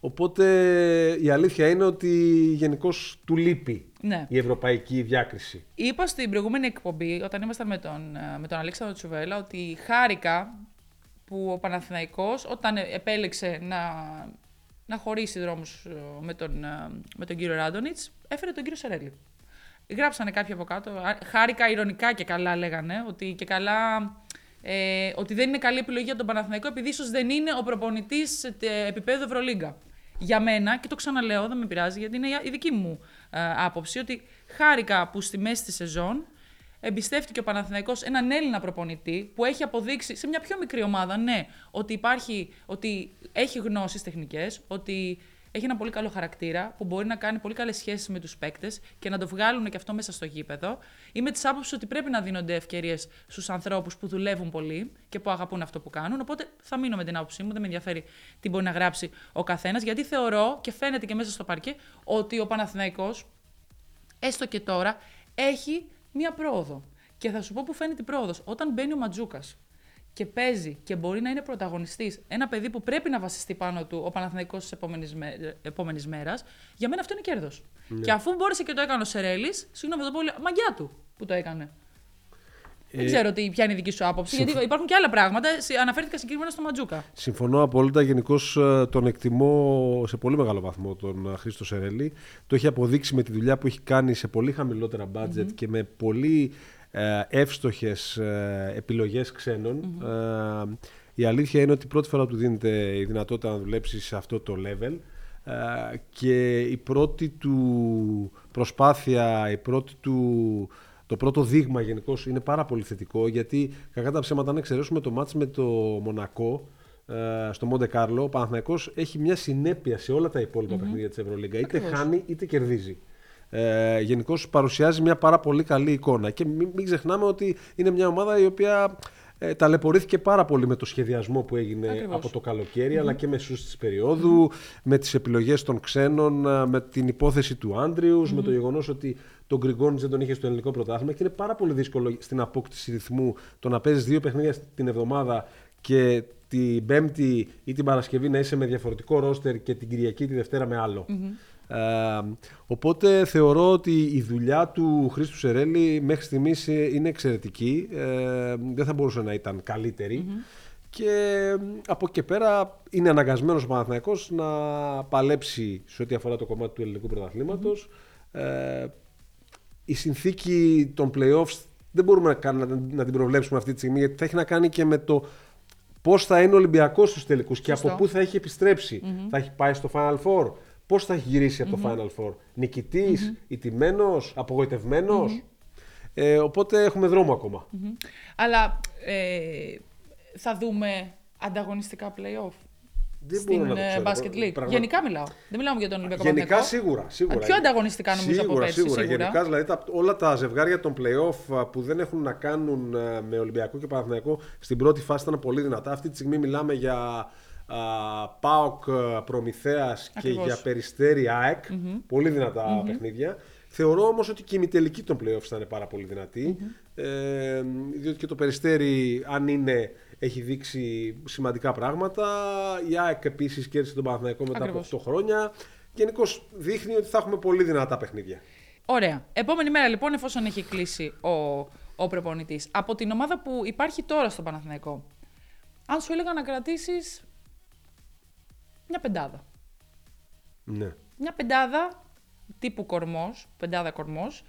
Οπότε η αλήθεια είναι ότι γενικώς του λείπει ναι. η ευρωπαϊκή διάκριση. Είπα στην προηγούμενη εκπομπή, όταν ήμασταν με τον, με τον Αλέξανδρο Τσουβέλα, ότι χάρηκα που ο Παναθηναϊκός όταν επέλεξε να, να χωρίσει δρόμους με τον, με τον κύριο Ράντονιτς, έφερε τον κύριο Σερέλη. Γράψανε κάποιοι από κάτω, χάρηκα ειρωνικά και καλά λέγανε, ότι και καλά... ε, ότι δεν είναι καλή επιλογή για τον Παναθηναϊκό, επειδή ίσως δεν είναι ο προπονητής ε, επίπεδου Ευρωλίγκα. Για μένα, και το ξαναλέω, δεν με πειράζει, γιατί είναι η δική μου ε, άποψη, ότι χάρηκα που στη μέση της σεζόν εμπιστεύτηκε ο Παναθηναϊκός έναν Έλληνα προπονητή που έχει αποδείξει σε μια πιο μικρή ομάδα, ναι, ότι, υπάρχει, ότι έχει γνώσεις τεχνικές, ότι έχει ένα πολύ καλό χαρακτήρα, που μπορεί να κάνει πολύ καλές σχέσεις με τους παίκτες και να το βγάλουν και αυτό μέσα στο γήπεδο. Είμαι της άποψης ότι πρέπει να δίνονται ευκαιρίες στους ανθρώπους που δουλεύουν πολύ και που αγαπούν αυτό που κάνουν. Οπότε θα μείνω με την άποψή μου, δεν με ενδιαφέρει τι μπορεί να γράψει ο καθένας, γιατί θεωρώ και φαίνεται και μέσα στο παρκέ ότι ο Παναθηναϊκός, έστω και τώρα, έχει μία πρόοδο. Και θα σου πω που φαίνεται η πρόοδος. Όταν μπαίνει ο Μαντζούκας και παίζει και μπορεί να είναι πρωταγωνιστής, ένα παιδί που πρέπει να βασιστεί πάνω του ο Παναθηναϊκός της επόμενης μέρας, για μένα αυτό είναι κέρδος. Ναι. Και αφού μπόρεσε και το έκανε ο Σερέλης, συγγνώμη θα το πω, μαγιά του που το έκανε. Ε... Δεν ξέρω ποια είναι η δική σου άποψη, Συμφ... γιατί υπάρχουν και άλλα πράγματα. Αναφέρθηκα συγκεκριμένα στο Μαντζούκα. Συμφωνώ απόλυτα. Γενικώς τον εκτιμώ σε πολύ μεγάλο βαθμό τον Χρήστο Σερέλη. Το έχει αποδείξει με τη δουλειά που έχει κάνει σε πολύ χαμηλότερα budget mm-hmm. και με πολύ εύστοχες επιλογές ξένων. Mm-hmm. Η αλήθεια είναι ότι πρώτη φορά του δίνεται η δυνατότητα να δουλέψει σε αυτό το level και η πρώτη του προσπάθεια, η πρώτη του... Το πρώτο δείγμα γενικώς είναι πάρα πολύ θετικό, γιατί κακά τα ψέματα, αν εξαιρέσουμε το μάτς με το Μονακό στο Μοντε Κάρλο, ο Παναθηναϊκός έχει μια συνέπεια σε όλα τα υπόλοιπα mm-hmm. παιχνίδια της Ευρωλίγκα. Είτε χάνει είτε κερδίζει. Ε, γενικώς παρουσιάζει μια πάρα πολύ καλή εικόνα. Και μην, μην ξεχνάμε ότι είναι μια ομάδα η οποία ε, ταλαιπωρήθηκε πάρα πολύ με το σχεδιασμό που έγινε Ακριβώς. από το καλοκαίρι, mm-hmm. αλλά και μεσούς της περίοδου, mm-hmm. με τις επιλογές των ξένων, με την υπόθεση του Άντριους, mm-hmm. με το γεγονός ότι τον Γκριγκόνιτς δεν τον είχε στο ελληνικό πρωτάθλημα και είναι πάρα πολύ δύσκολο στην απόκτηση ρυθμού το να παίζεις δύο παιχνίδια την εβδομάδα και την Πέμπτη ή την Παρασκευή να είσαι με διαφορετικό ρόστερ και την Κυριακή ή τη Δευτέρα με άλλο. Mm-hmm. Ε, οπότε θεωρώ ότι η δουλειά του Χρήστου Σερέλη μέχρι στιγμής είναι εξαιρετική, ε, δεν θα μπορούσε να ήταν καλύτερη mm-hmm. και από εκεί πέρα είναι αναγκασμένος ο Παναθηναϊκός να παλέψει σε ό,τι αφορά το κομμάτι του ελληνικού πρωταθλήματος. Mm-hmm. ε, η συνθήκη των playoffs δεν μπορούμε να, να, να την προβλέψουμε αυτή τη στιγμή, γιατί θα έχει να κάνει και με το πώς θα είναι ο Ολυμπιακός στους τελικούς και από πού θα έχει επιστρέψει, mm-hmm. θα έχει πάει στο Final Four, πώς θα έχει γυρίσει από mm-hmm. το Final Four, νικητής, mm-hmm. ηττημένος, απογοητευμένος. Mm-hmm. Ε, οπότε έχουμε δρόμο ακόμα. Mm-hmm. Αλλά ε, θα δούμε ανταγωνιστικά play-off δεν στην Basket League. Πραγμα... Γενικά μιλάω. Δεν μιλάω για τον Ολυμπιακό Παναθηναϊκό. Γενικά σίγουρα, σίγουρα. Πιο ανταγωνιστικά νομίζω σίγουρα, από πέρσι. Σίγουρα. σίγουρα. Γενικά δηλαδή τα, όλα τα ζευγάρια των play-off που δεν έχουν να κάνουν με Ολυμπιακό και Παναθηναϊκό στην πρώτη φάση ήταν πολύ δυνατά. Αυτή τη στιγμή μιλάμε για... Uh, ΠΑΟΚ Προμηθέας και για Περιστέρι ΑΕΚ mm-hmm. πολύ δυνατά mm-hmm. παιχνίδια. Θεωρώ όμως ότι και η μητελική των play-offs θα είναι πάρα πολύ δυνατή mm-hmm. ε, διότι και το Περιστέρι αν είναι έχει δείξει σημαντικά πράγματα, η ΑΕΚ επίσης κέρδισε τον Παναθηναϊκό μετά Ακριβώς. από οκτώ χρόνια. Γενικώς δείχνει ότι θα έχουμε πολύ δυνατά παιχνίδια. Ωραία, επόμενη μέρα λοιπόν, εφόσον έχει κλείσει ο, ο προπονητής, από την ομάδα που υπάρχει τώρα στον Παναθηναϊκό, αν σου έλεγα να κρατήσεις μια πεντάδα. Ναι. Μια πεντάδα τύπου κορμός, πεντάδα κορμός,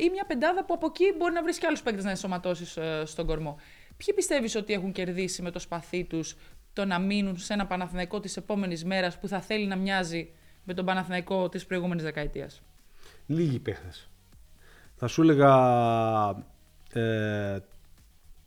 ή μια πεντάδα που από εκεί μπορεί να βρεις και άλλους παίκτες να ενσωματώσεις στον κορμό. Ποιοι πιστεύεις ότι έχουν κερδίσει με το σπαθί τους το να μείνουν σε ένα Παναθηναϊκό της επόμενης μέρας που θα θέλει να μοιάζει με τον Παναθηναϊκό της προηγούμενης δεκαετίας? Λίγοι παίκτες. Θα σου έλεγα ε,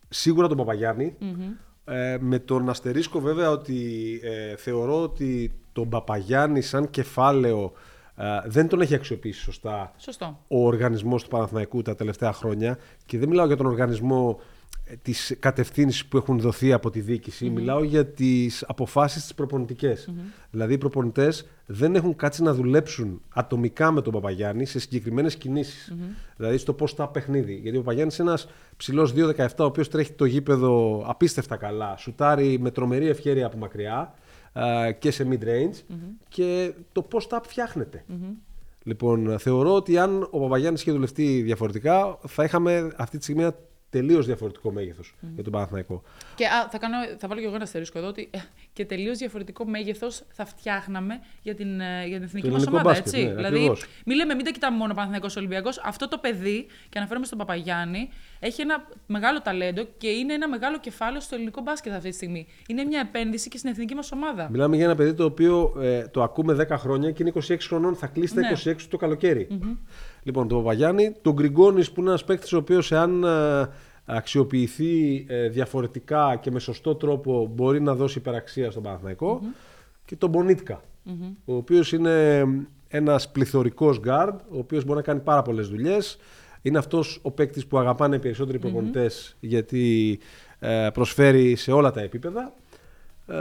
σίγουρα τον Παπαγιάννη. Mm-hmm. Ε, με τον αστερίσκο βέβαια ότι ε, θεωρώ ότι τον Παπαγιάννη σαν κεφάλαιο ε, δεν τον έχει αξιοποιήσει σωστά Σωστό. ο οργανισμός του Παναθηναϊκού τα τελευταία χρόνια, και δεν μιλάω για τον οργανισμό ε, της κατευθύνσης που έχουν δοθεί από τη διοίκηση, mm-hmm. μιλάω για τις αποφάσεις τις προπονητικές. Mm-hmm. Δηλαδή οι προπονητές δεν έχουν κάτσει να δουλέψουν ατομικά με τον Παπαγιάννη σε συγκεκριμένες κινήσεις. Mm-hmm. Δηλαδή στο πώς θα παιχνίδι. Γιατί ο Παπαγιάννης είναι ένας ψηλός δύο δεκαεπτά, ο οποίος τρέχει το γήπεδο απίστευτα καλά. Σουτάρει με τρομερή ευχέρεια από μακριά α, και σε mid-range. Mm-hmm. Και το πώς θα φτιάχνεται. Mm-hmm. Λοιπόν, θεωρώ ότι αν ο Παπαγιάννης είχε δουλευτεί διαφορετικά, θα είχαμε αυτή τη στιγμή τελείως διαφορετικό μέγεθος mm. για τον Παναθηναϊκό. Και α, θα, κάνω, θα βάλω και εγώ ένα αστερίσκο εδώ ότι και τελείως διαφορετικό μέγεθος θα φτιάχναμε για την, για την εθνική μας ομάδα. Μπάσκετ, έτσι. Ναι, δηλαδή, μην λέμε, μην τα κοιτάμε μόνο Παναθηναϊκός Ολυμπιακός. Αυτό το παιδί, και αναφέρομαι στον Παπαγιάννη, έχει ένα μεγάλο ταλέντο και είναι ένα μεγάλο κεφάλαιο στο ελληνικό μπάσκετ αυτή τη στιγμή. Είναι μια επένδυση και στην εθνική μας ομάδα. Μιλάμε για ένα παιδί το οποίο ε, το ακούμε δέκα χρόνια και είναι είκοσι έξι χρονών, θα κλείσει τα ναι. είκοσι έξι το καλοκαίρι. Mm-hmm. Λοιπόν, τον Παπαγιάννη, τον Γκριγκόνης που είναι ένας παίκτης ο οποίος εάν αξιοποιηθεί διαφορετικά και με σωστό τρόπο μπορεί να δώσει υπεραξία στον Παναθηναϊκό mm-hmm. και τον Μπονίτκα, mm-hmm. ο οποίος είναι ένας πληθωρικός guard, ο οποίος μπορεί να κάνει πάρα πολλές δουλειές. Είναι αυτός ο παίκτης που αγαπάνε οι περισσότεροι προπονητές mm-hmm. γιατί ε, προσφέρει σε όλα τα επίπεδα. Ε,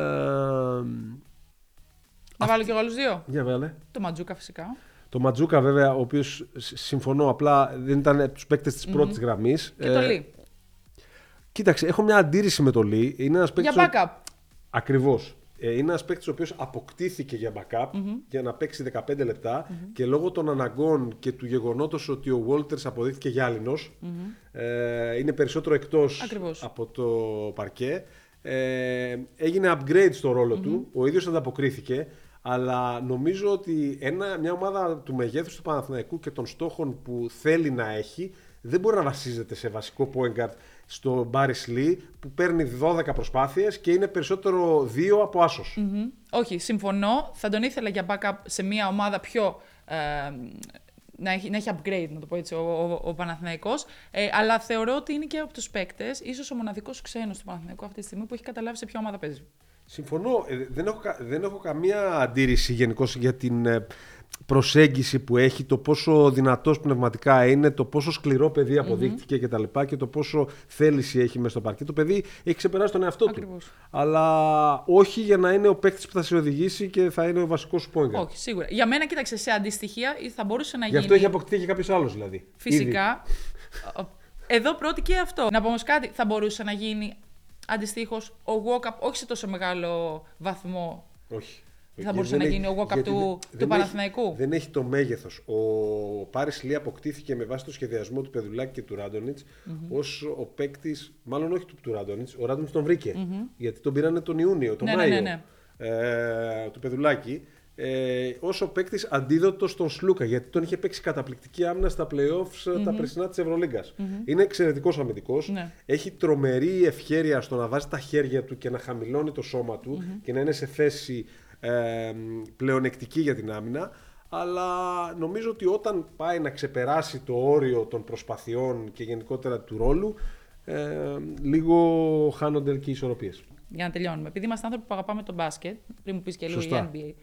Να βάλω και εγώ άλλους δύο. Για βάλε. Το Μαντζούκα φυσικά. Το Μαντζούκα βέβαια, ο οποίος συμφωνώ, απλά δεν ήταν τους παίκτες της mm-hmm. πρώτης γραμμής. Και το ε, Λί. Κοίταξε, έχω μια αντίρρηση με το Λί. Είναι ένας παίκτης για backup. Ο... Ακριβώς. Ε, είναι ένας παίκτης ο οποίος αποκτήθηκε για backup mm-hmm. για να παίξει δεκαπέντε λεπτά mm-hmm. και λόγω των αναγκών και του γεγονότος ότι ο Walters αποδείχθηκε γυάλινος mm-hmm. ε, είναι περισσότερο εκτός ακριβώς. από το παρκέ. Ε, έγινε upgrade στο ρόλο mm-hmm. του. Ο ίδιος ανταποκρίθηκε. Αλλά νομίζω ότι ένα, μια ομάδα του μεγέθους του Παναθηναϊκού και των στόχων που θέλει να έχει δεν μπορεί να βασίζεται σε βασικό point guard στο Μπάρις Λί που παίρνει δώδεκα προσπάθειες και είναι περισσότερο δύο από άσος. Mm-hmm. Όχι, συμφωνώ. Θα τον ήθελα για backup σε μια ομάδα πιο... Ε, να έχει, να έχει upgrade, να το πω έτσι, ο, ο, ο Παναθηναϊκός. Ε, αλλά θεωρώ ότι είναι και από τους παίκτες, ίσως ο μοναδικός ξένος του Παναθηναϊκού αυτή τη στιγμή που έχει καταλάβει σε ποια ομάδα παίζει. Συμφωνώ. Δεν έχω, δεν έχω καμία αντίρρηση γενικώς για την προσέγγιση που έχει, το πόσο δυνατός πνευματικά είναι, το πόσο σκληρό παιδί αποδείχτηκε mm-hmm. και τα λοιπά και το πόσο θέληση έχει μέσα στο παρκή. Το παιδί έχει ξεπεράσει τον εαυτό ακριβώς. του. Αλλά όχι για να είναι ο παίκτης που θα σε οδηγήσει και θα είναι ο βασικός σου point guard. Όχι, σίγουρα. Για μένα, κοίταξε, σε αντιστοιχεία θα μπορούσε να γίνει. Γι' αυτό έχει αποκτηθεί και κάποιος άλλος δηλαδή. Φυσικά. Ήδη. Εδώ πρώτη και αυτό. Να πω όμως κάτι, θα μπορούσε να γίνει. Αντιστοίχως, ο walk-up όχι σε τόσο μεγάλο βαθμό. Όχι. Θα μπορούσε να έχει, γίνει ο walk-up του, του Παναθηναϊκού. Δεν έχει το μέγεθος. Ο Πάρης Λί αποκτήθηκε με βάση το σχεδιασμό του Πεδουλάκη και του Ράντονιτς mm-hmm. ως ο παίκτης, μάλλον όχι του, του Ράντονιτς. Ο Ράντονιτς τον βρήκε. Mm-hmm. Γιατί τον πήρανε τον Ιούνιο, τον ναι, Μάιο ναι, ναι, ναι. Ε, του Πεδουλάκη. Ε, ως ο παίκτης αντίδοτος στον Σλούκα. Γιατί τον είχε παίξει καταπληκτική άμυνα στα playoffs mm-hmm. τα περσινά της Ευρωλίγκας. Mm-hmm. Είναι εξαιρετικός αμυντικός. Ναι. Έχει τρομερή ευχέρεια στο να βάζει τα χέρια του και να χαμηλώνει το σώμα του mm-hmm. και να είναι σε θέση ε, πλεονεκτική για την άμυνα. Αλλά νομίζω ότι όταν πάει να ξεπεράσει το όριο των προσπαθειών και γενικότερα του ρόλου, ε, λίγο χάνονται και οι ισορροπίες. Για να τελειώνουμε. Επειδή είμαστε άνθρωποι που αγαπάμε το μπάσκετ, πριν μου πεις και λίγο για εν μπι έι.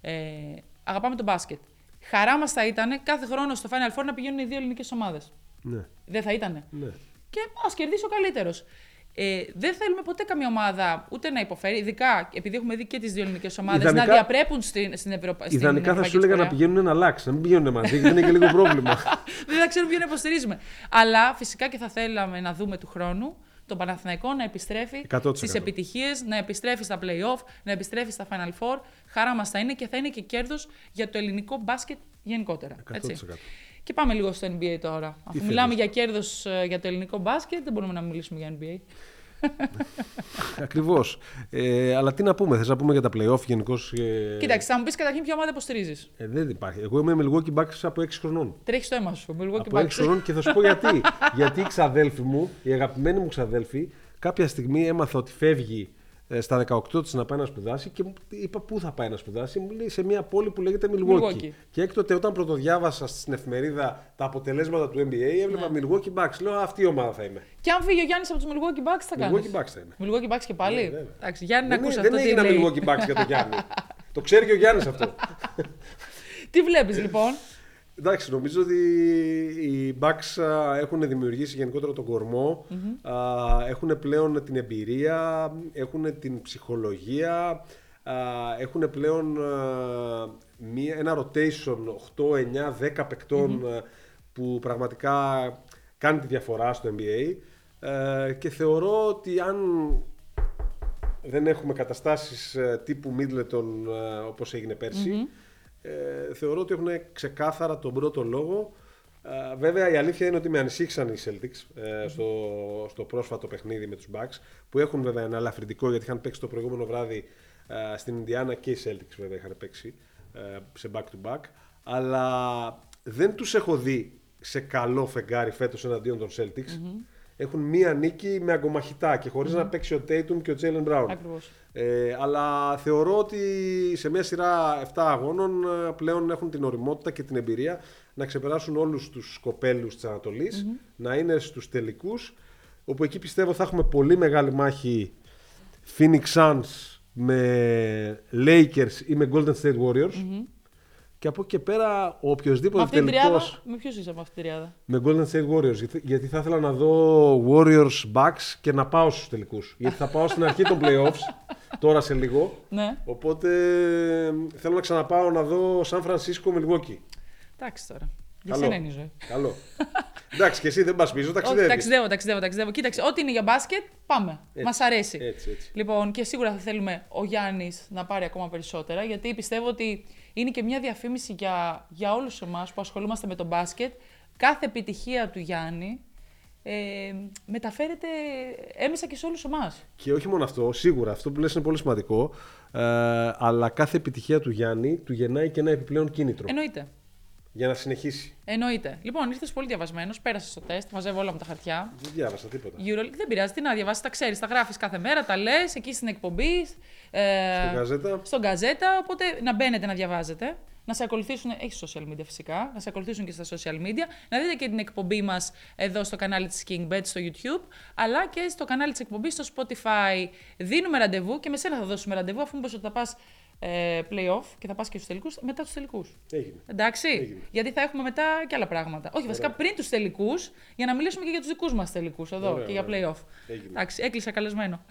Ε, αγαπάμε τον μπάσκετ. Χαρά μας θα ήταν κάθε χρόνο στο Final Four να πηγαίνουν οι δύο ελληνικές ομάδες. Ναι. Δεν θα ήτανε. Ναι. Και ας κερδίσει ο καλύτερος. Ε, δεν θέλουμε ποτέ καμία ομάδα ούτε να υποφέρει, ειδικά επειδή έχουμε δει και τις δύο ελληνικές ομάδες ιδανικά, να διαπρέπουν στην, στην Ευρωπαϊκή Ένωση. Ιδανικά θα σου έλεγα να πηγαίνουν να αλλάξει, να μην πηγαίνουν μαζί, γιατί είναι και λίγο πρόβλημα. Δεν θα ξέρουμε ποιον να υποστηρίζουμε. Αλλά φυσικά και θα θέλαμε να δούμε του χρόνου τον Παναθηναϊκό να επιστρέφει στις επιτυχίες, να επιστρέφει στα play-off, να επιστρέφει στα Final Four. Χαρά μας θα είναι και θα είναι και κέρδος για το ελληνικό μπάσκετ γενικότερα. Έτσι. Και πάμε λίγο στο εν μπι έι τώρα. Τι Αφού θέλεις. Μιλάμε για κέρδος για το ελληνικό μπάσκετ, δεν μπορούμε να μιλήσουμε για εν μπι έι. Ακριβώς. Ε, αλλά τι να πούμε, θες να πούμε για τα play-off γενικώς. Ε... Κοίταξε, θα μου πεις καταρχήν ποια ομάδα υποστηρίζεις. Ε, δεν υπάρχει. Εγώ είμαι Milwaukee Bucks από έξι χρονών. Τρέχει το αίμα σου. Milwaukee από έξι χρονών και θα σου πω γιατί. Γιατί οι ξαδέλφοι μου, οι αγαπημένοι μου ξαδέλφοι, κάποια στιγμή έμαθα ότι φεύγει στα δεκαοκτώ της να πάει να σπουδάσει και είπα πού θα πάει να σπουδάσει. Μου λέει σε μια πόλη που λέγεται Milwaukee. Milwaukee. Και έκτοτε όταν πρωτοδιάβασα στην εφημερίδα τα αποτελέσματα του εν μπι έι έβλεπα ναι. Milwaukee Bucks. Λέω αυτή η ομάδα θα είμαι. Και αν φύγει ο Γιάννης από τους Milwaukee Bucks θα κάνεις. Milwaukee Bucks θα είμαι. Milwaukee Bucks και πάλι. Ναι, ναι. Εντάξει, Γιάννη, δεν, αυτό δεν έγινα Milwaukee Bucks για τον Γιάννη. Το ξέρει και ο Γιάννης αυτό. Τι βλέπεις λοιπόν. Εντάξει, νομίζω ότι οι Bucks έχουν δημιουργήσει γενικότερα τον κορμό, mm-hmm. α, έχουν πλέον την εμπειρία, έχουν την ψυχολογία, α, έχουν πλέον α, μία, ένα rotation οκτώ εννιά δέκα παικτών mm-hmm. που πραγματικά κάνει τη διαφορά στο εν μπι έι α, και θεωρώ ότι αν δεν έχουμε καταστάσεις α, τύπου Middleton α, όπως έγινε πέρσι, mm-hmm. Ε, θεωρώ ότι έχουν ξεκάθαρα τον πρώτο λόγο Uh, βέβαια η αλήθεια είναι ότι με ανησύχησαν οι Celtics uh, στο, στο πρόσφατο παιχνίδι με τους Bucks, που έχουν βέβαια ένα ελαφρυντικό γιατί είχαν παίξει το προηγούμενο βράδυ uh, στην Ινδιάνα και οι Celtics βέβαια είχαν παίξει uh, σε back-to-back, αλλά δεν τους έχω δει σε καλό φεγγάρι φέτος εναντίον των Celtics. Mm-hmm. Έχουν μία νίκη με αγκομαχητά και χωρίς mm-hmm. να παίξει ο Tatum και ο Jalen Brown. Ακριβώς. Ε, αλλά θεωρώ ότι σε μια σειρά εφτά αγώνων πλέον έχουν την ωριμότητα και την εμπειρία να ξεπεράσουν όλους τους κοπέλους της Ανατολής, mm-hmm. να είναι στους τελικούς, όπου εκεί πιστεύω θα έχουμε πολύ μεγάλη μάχη Phoenix Suns με Lakers ή με Golden State Warriors. Mm-hmm. Και από εκεί και πέρα, ο οποιοσδήποτε τελικός... Τριάδα, με ποιους είσαι από αυτή την τριάδα? Με Golden State Warriors, γιατί θα ήθελα να δω Warriors Bucks και να πάω στους τελικούς. Γιατί θα πάω στην αρχή των playoffs, τώρα σε λίγο. Ναι. Οπότε θέλω να ξαναπάω να δω San Francisco Milwaukee. Εντάξει τώρα. Για σένα είναι η ζωή. Καλό. Εντάξει, και εσύ δεν πας πίσω, ταξιδεύεις. Ταξιδεύω, ταξιδεύω, ταξιδεύω. Κοίταξε, ό,τι είναι για μπάσκετ, πάμε. Μας αρέσει. Έτσι, έτσι. Λοιπόν, και σίγουρα θα θέλουμε ο Γιάννης να πάρει ακόμα περισσότερα, γιατί πιστεύω ότι είναι και μια διαφήμιση για, για όλους εμάς που ασχολούμαστε με το μπάσκετ. Κάθε επιτυχία του Γιάννη ε, μεταφέρεται έμεσα και σε όλους εμάς. Και όχι μόνο αυτό, σίγουρα αυτό που λες είναι πολύ σημαντικό, ε, αλλά κάθε επιτυχία του Γιάννη του γεννάει και ένα επιπλέον κίνητρο. Εννοείται. Για να συνεχίσει. Εννοείται. Λοιπόν, ήρθες πολύ διαβασμένος, πέρασες το τεστ, μαζεύω όλα μου τα χαρτιά. Δεν διάβασα τίποτα. Euroleague, δεν πειράζει, τι να διαβάσεις, τα ξέρεις, τα γράφεις κάθε μέρα, τα λες εκεί στην εκπομπή. Ε, στον Καζέτα. Στον Καζέτα, οπότε να μπαίνετε να διαβάζετε. Να σε ακολουθήσουν, έχεις social media φυσικά, να σε ακολουθήσουν και στα social media. Να δείτε και την εκπομπή μας εδώ στο κανάλι της KingBet στο YouTube, αλλά και στο κανάλι της εκπομπής στο Spotify. Δίνουμε ραντεβού και με σένα θα δώσουμε ραντεβού, αφού μου πες ότι θα πας play-off και θα πας και στους τελικούς, μετά τους τελικούς. Έγινε. Εντάξει, Έγινε. Γιατί θα έχουμε μετά και άλλα πράγματα. Όχι, βασικά Ωραία. Πριν τους τελικούς, για να μιλήσουμε και για τους δικούς μας τελικούς εδώ Ωραία, και για play-off. Έγινε. Εντάξει, έκλεισα καλεσμένο.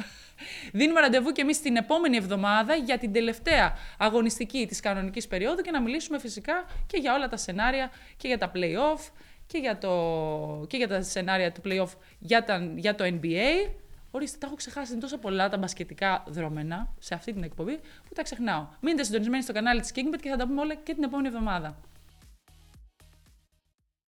Δίνουμε ραντεβού και εμείς την επόμενη εβδομάδα για την τελευταία αγωνιστική της κανονικής περίοδου και να μιλήσουμε φυσικά και για όλα τα σενάρια και για τα play-off και για, το... και για τα σενάρια του play-off για, τα... για το εν μπι έι. Ορίστε, τα έχω ξεχάσει, είναι τόσο πολλά τα μπασκετικά δρόμενα σε αυτή την εκπομπή που τα ξεχνάω. Μείνετε συντονισμένοι στο κανάλι της KingBet και θα τα πούμε όλα και την επόμενη εβδομάδα.